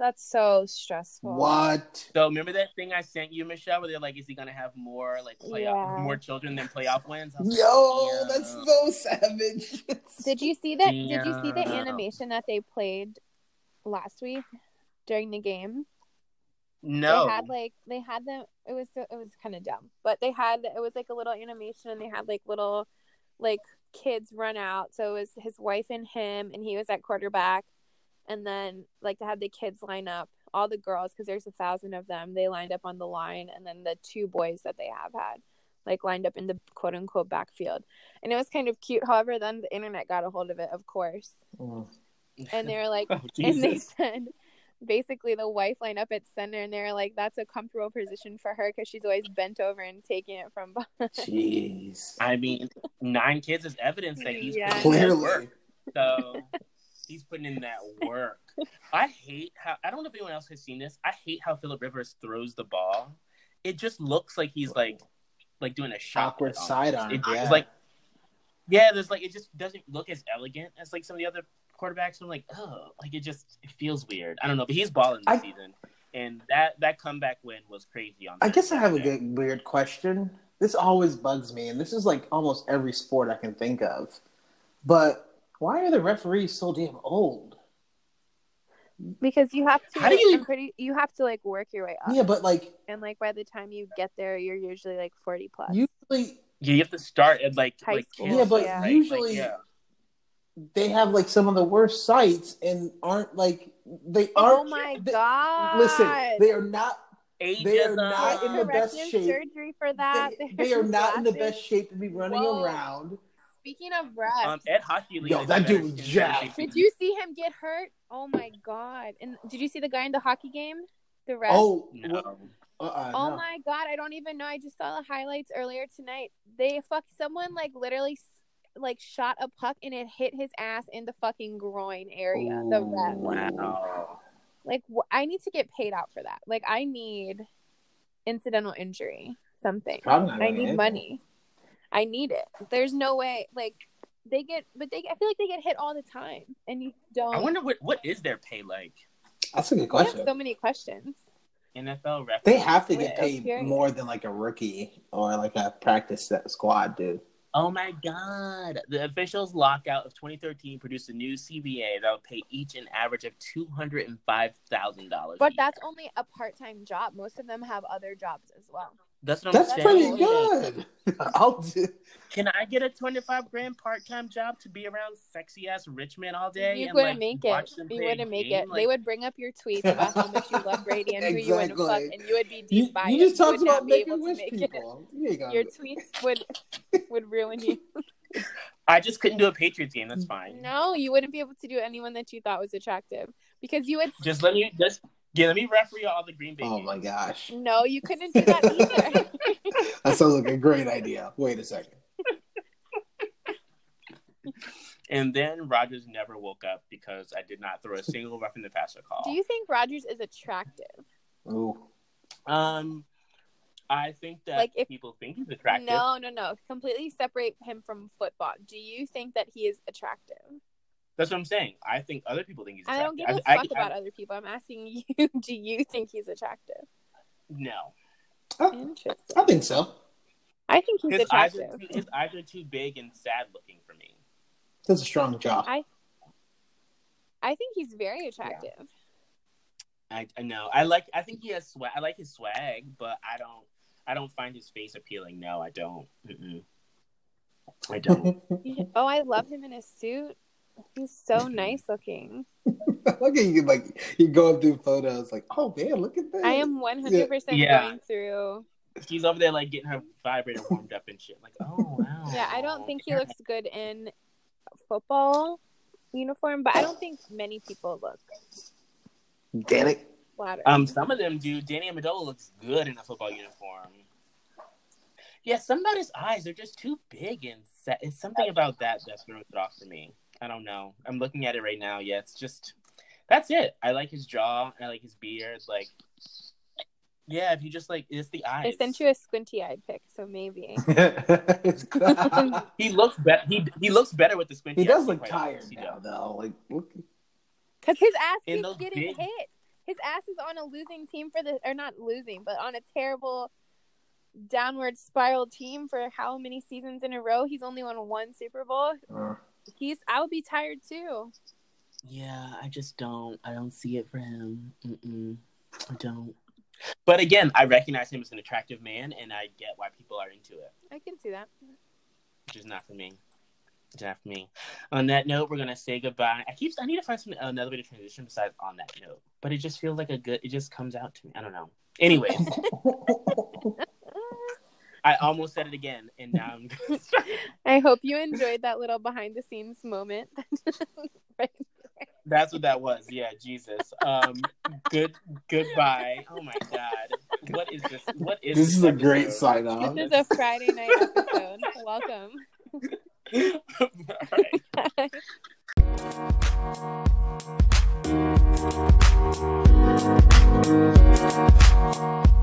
That's so stressful. What? So remember that thing I sent you, Michelle, where they're like, is he gonna have more like playoff yeah. more children than playoff wins? Yo, like, yeah. that's so savage. Did you see that yeah. did you see the animation that they played last week during the game? No. They had like they had them it was it was kinda dumb. But they had it was like a little animation and they had like little like kids run out. So it was his wife and him and he was at quarterback. And then, like, they had the kids line up, all the girls, because there's a thousand of them. They lined up on the line, and then the two boys that they have had, like, lined up in the quote-unquote backfield. And it was kind of cute. However, then the internet got a hold of it, of course. Oh. And they were like, oh, and they said, basically, the wife lined up at center, and they were like, that's a comfortable position for her because she's always bent over and taking it from behind. Jeez. I mean, nine kids is evidence that he's yeah. clearly. So... he's putting in that work. I hate how – I don't know if anyone else has seen this. I hate how Phillip Rivers throws the ball. It just looks like he's, like, like doing a shot. Awkward sidearm. It's yeah. like – yeah, there's, like – it just doesn't look as elegant as, like, some of the other quarterbacks. I'm like, oh. Like, it just – it feels weird. I don't know. But he's balling this I, season. And that, that comeback win was crazy. On. I guess I have there. a good, weird question. This always bugs me. And this is, like, almost every sport I can think of. But – why are the referees so damn old? Because you have to, How do you... I'm pretty, you have to like work your way up. Yeah, but like, and like by the time you get there, you're usually like forty plus. Usually, yeah, you have to start at like high like school. Yeah, but yeah. Right? usually like, yeah. they have like some of the worst sights and aren't like they aren't. Oh my they, god! Listen, they are not. Ageism. They are not in the best shape. Surgery for that. They, they are not glasses. in the best shape to be running Whoa. around. Speaking of refs, um, at hockey league, yo, that dude was jacked. Did you see him get hurt? Oh my god! And did you see the guy in the hockey game? The ref. Oh no! Uh-uh, oh no. My God, I don't even know. I just saw the highlights earlier tonight. They fuck someone like literally like shot a puck and it hit his ass in the fucking groin area. Ooh, the ref. Wow. Like wh- I need to get paid out for that. Like I need incidental injury something. I need money. I need it. There's no way like they get, but they I feel like they get hit all the time and you don't. I wonder what what is their pay like. That's a good question. I have so many questions. N F L referees. They have to get paid more than like a rookie or like a practice squad, dude. Oh my God! The officials' lockout of twenty thirteen produced a new C B A that would pay each an average of two hundred and five thousand dollars. But that's year. Only a part-time job. Most of them have other jobs as well. That's what I'm that's saying. That's pretty good. I'll do. Can I get a twenty-five grand part-time job to be around sexy ass rich men all day? You wouldn't like, make it. You wouldn't make game? it. Like... They would bring up your tweets about how much you love Brady and exactly. who you want to fuck, and you would be deep biased. You just talked about making wish people. You your tweets would would ruin you. I just couldn't do a Patriots game. That's fine. No, you wouldn't be able to do anyone that you thought was attractive because you would just let me just. Yeah, let me referee all the Green Bay games. Oh, my gosh. No, you couldn't do that either. That sounds like a great idea. Wait a second. And then Rodgers never woke up because I did not throw a single ref in the passer call. Do you think Rodgers is attractive? Ooh. Um, I think that like if, people think he's attractive. No, no, no. Completely separate him from football. Do you think that he is attractive? That's what I'm saying. I think other people think he's attractive. I don't give a I, fuck I, about I, other people. I'm asking you, do you think he's attractive? No. Oh, interesting. I think so. I think he's his attractive. Eyes too, his eyes are too big and sad looking for me. That's a strong jaw. I, I think he's very attractive. Yeah. I, I know. I like. I think he has swag. I like his swag, but I don't. I don't find his face appealing. No, I don't. Mm-mm. I don't. Oh, I love him in a suit. He's so nice looking. Look at you, like you going through photos, like, oh man, look at that. I am one hundred percent going through. She's over there, like getting her vibrator warmed up and shit. Like, oh wow. Yeah, I don't think he looks good in football uniform, but I don't think many people look. Danny. Flattering. Um, some of them do. Danny Amendola looks good in a football uniform. Yeah, somebody's eyes are just too big and set. It's something about that that throws it off for me. I don't know. I'm looking at it right now. Yeah, it's just that's it. I like his jaw. I like his beard. Like, yeah, if you just like, it's the eyes. I sent you a squinty-eyed pic, so maybe he looks better. He he looks better with the squinty. He does look tired now, though. Like, because his ass keeps getting big... hit. His ass is on a losing team for the, or not losing, but on a terrible downward spiral team for how many seasons in a row? He's only won one Super Bowl. Uh. He's. I would be tired too. Yeah, I just don't. I don't see it for him. Mm-mm. I don't. But again, I recognize him as an attractive man, and I get why people are into it. I can see that. Which is not for me. It's not for me. On that note, we're gonna say goodbye. I keep. I need to find some another way to transition besides on that note. But it just feels like a good. It just comes out to me. I don't know. Anyways. I almost said it again, and now I'm going to start. I hope you enjoyed that little behind-the-scenes moment. Right. That's what that was. Yeah, Jesus. Um, good. Goodbye. Oh, my God. What is this? What is this? This is a great sign-off. This is a Friday night episode. Welcome. All right. Bye.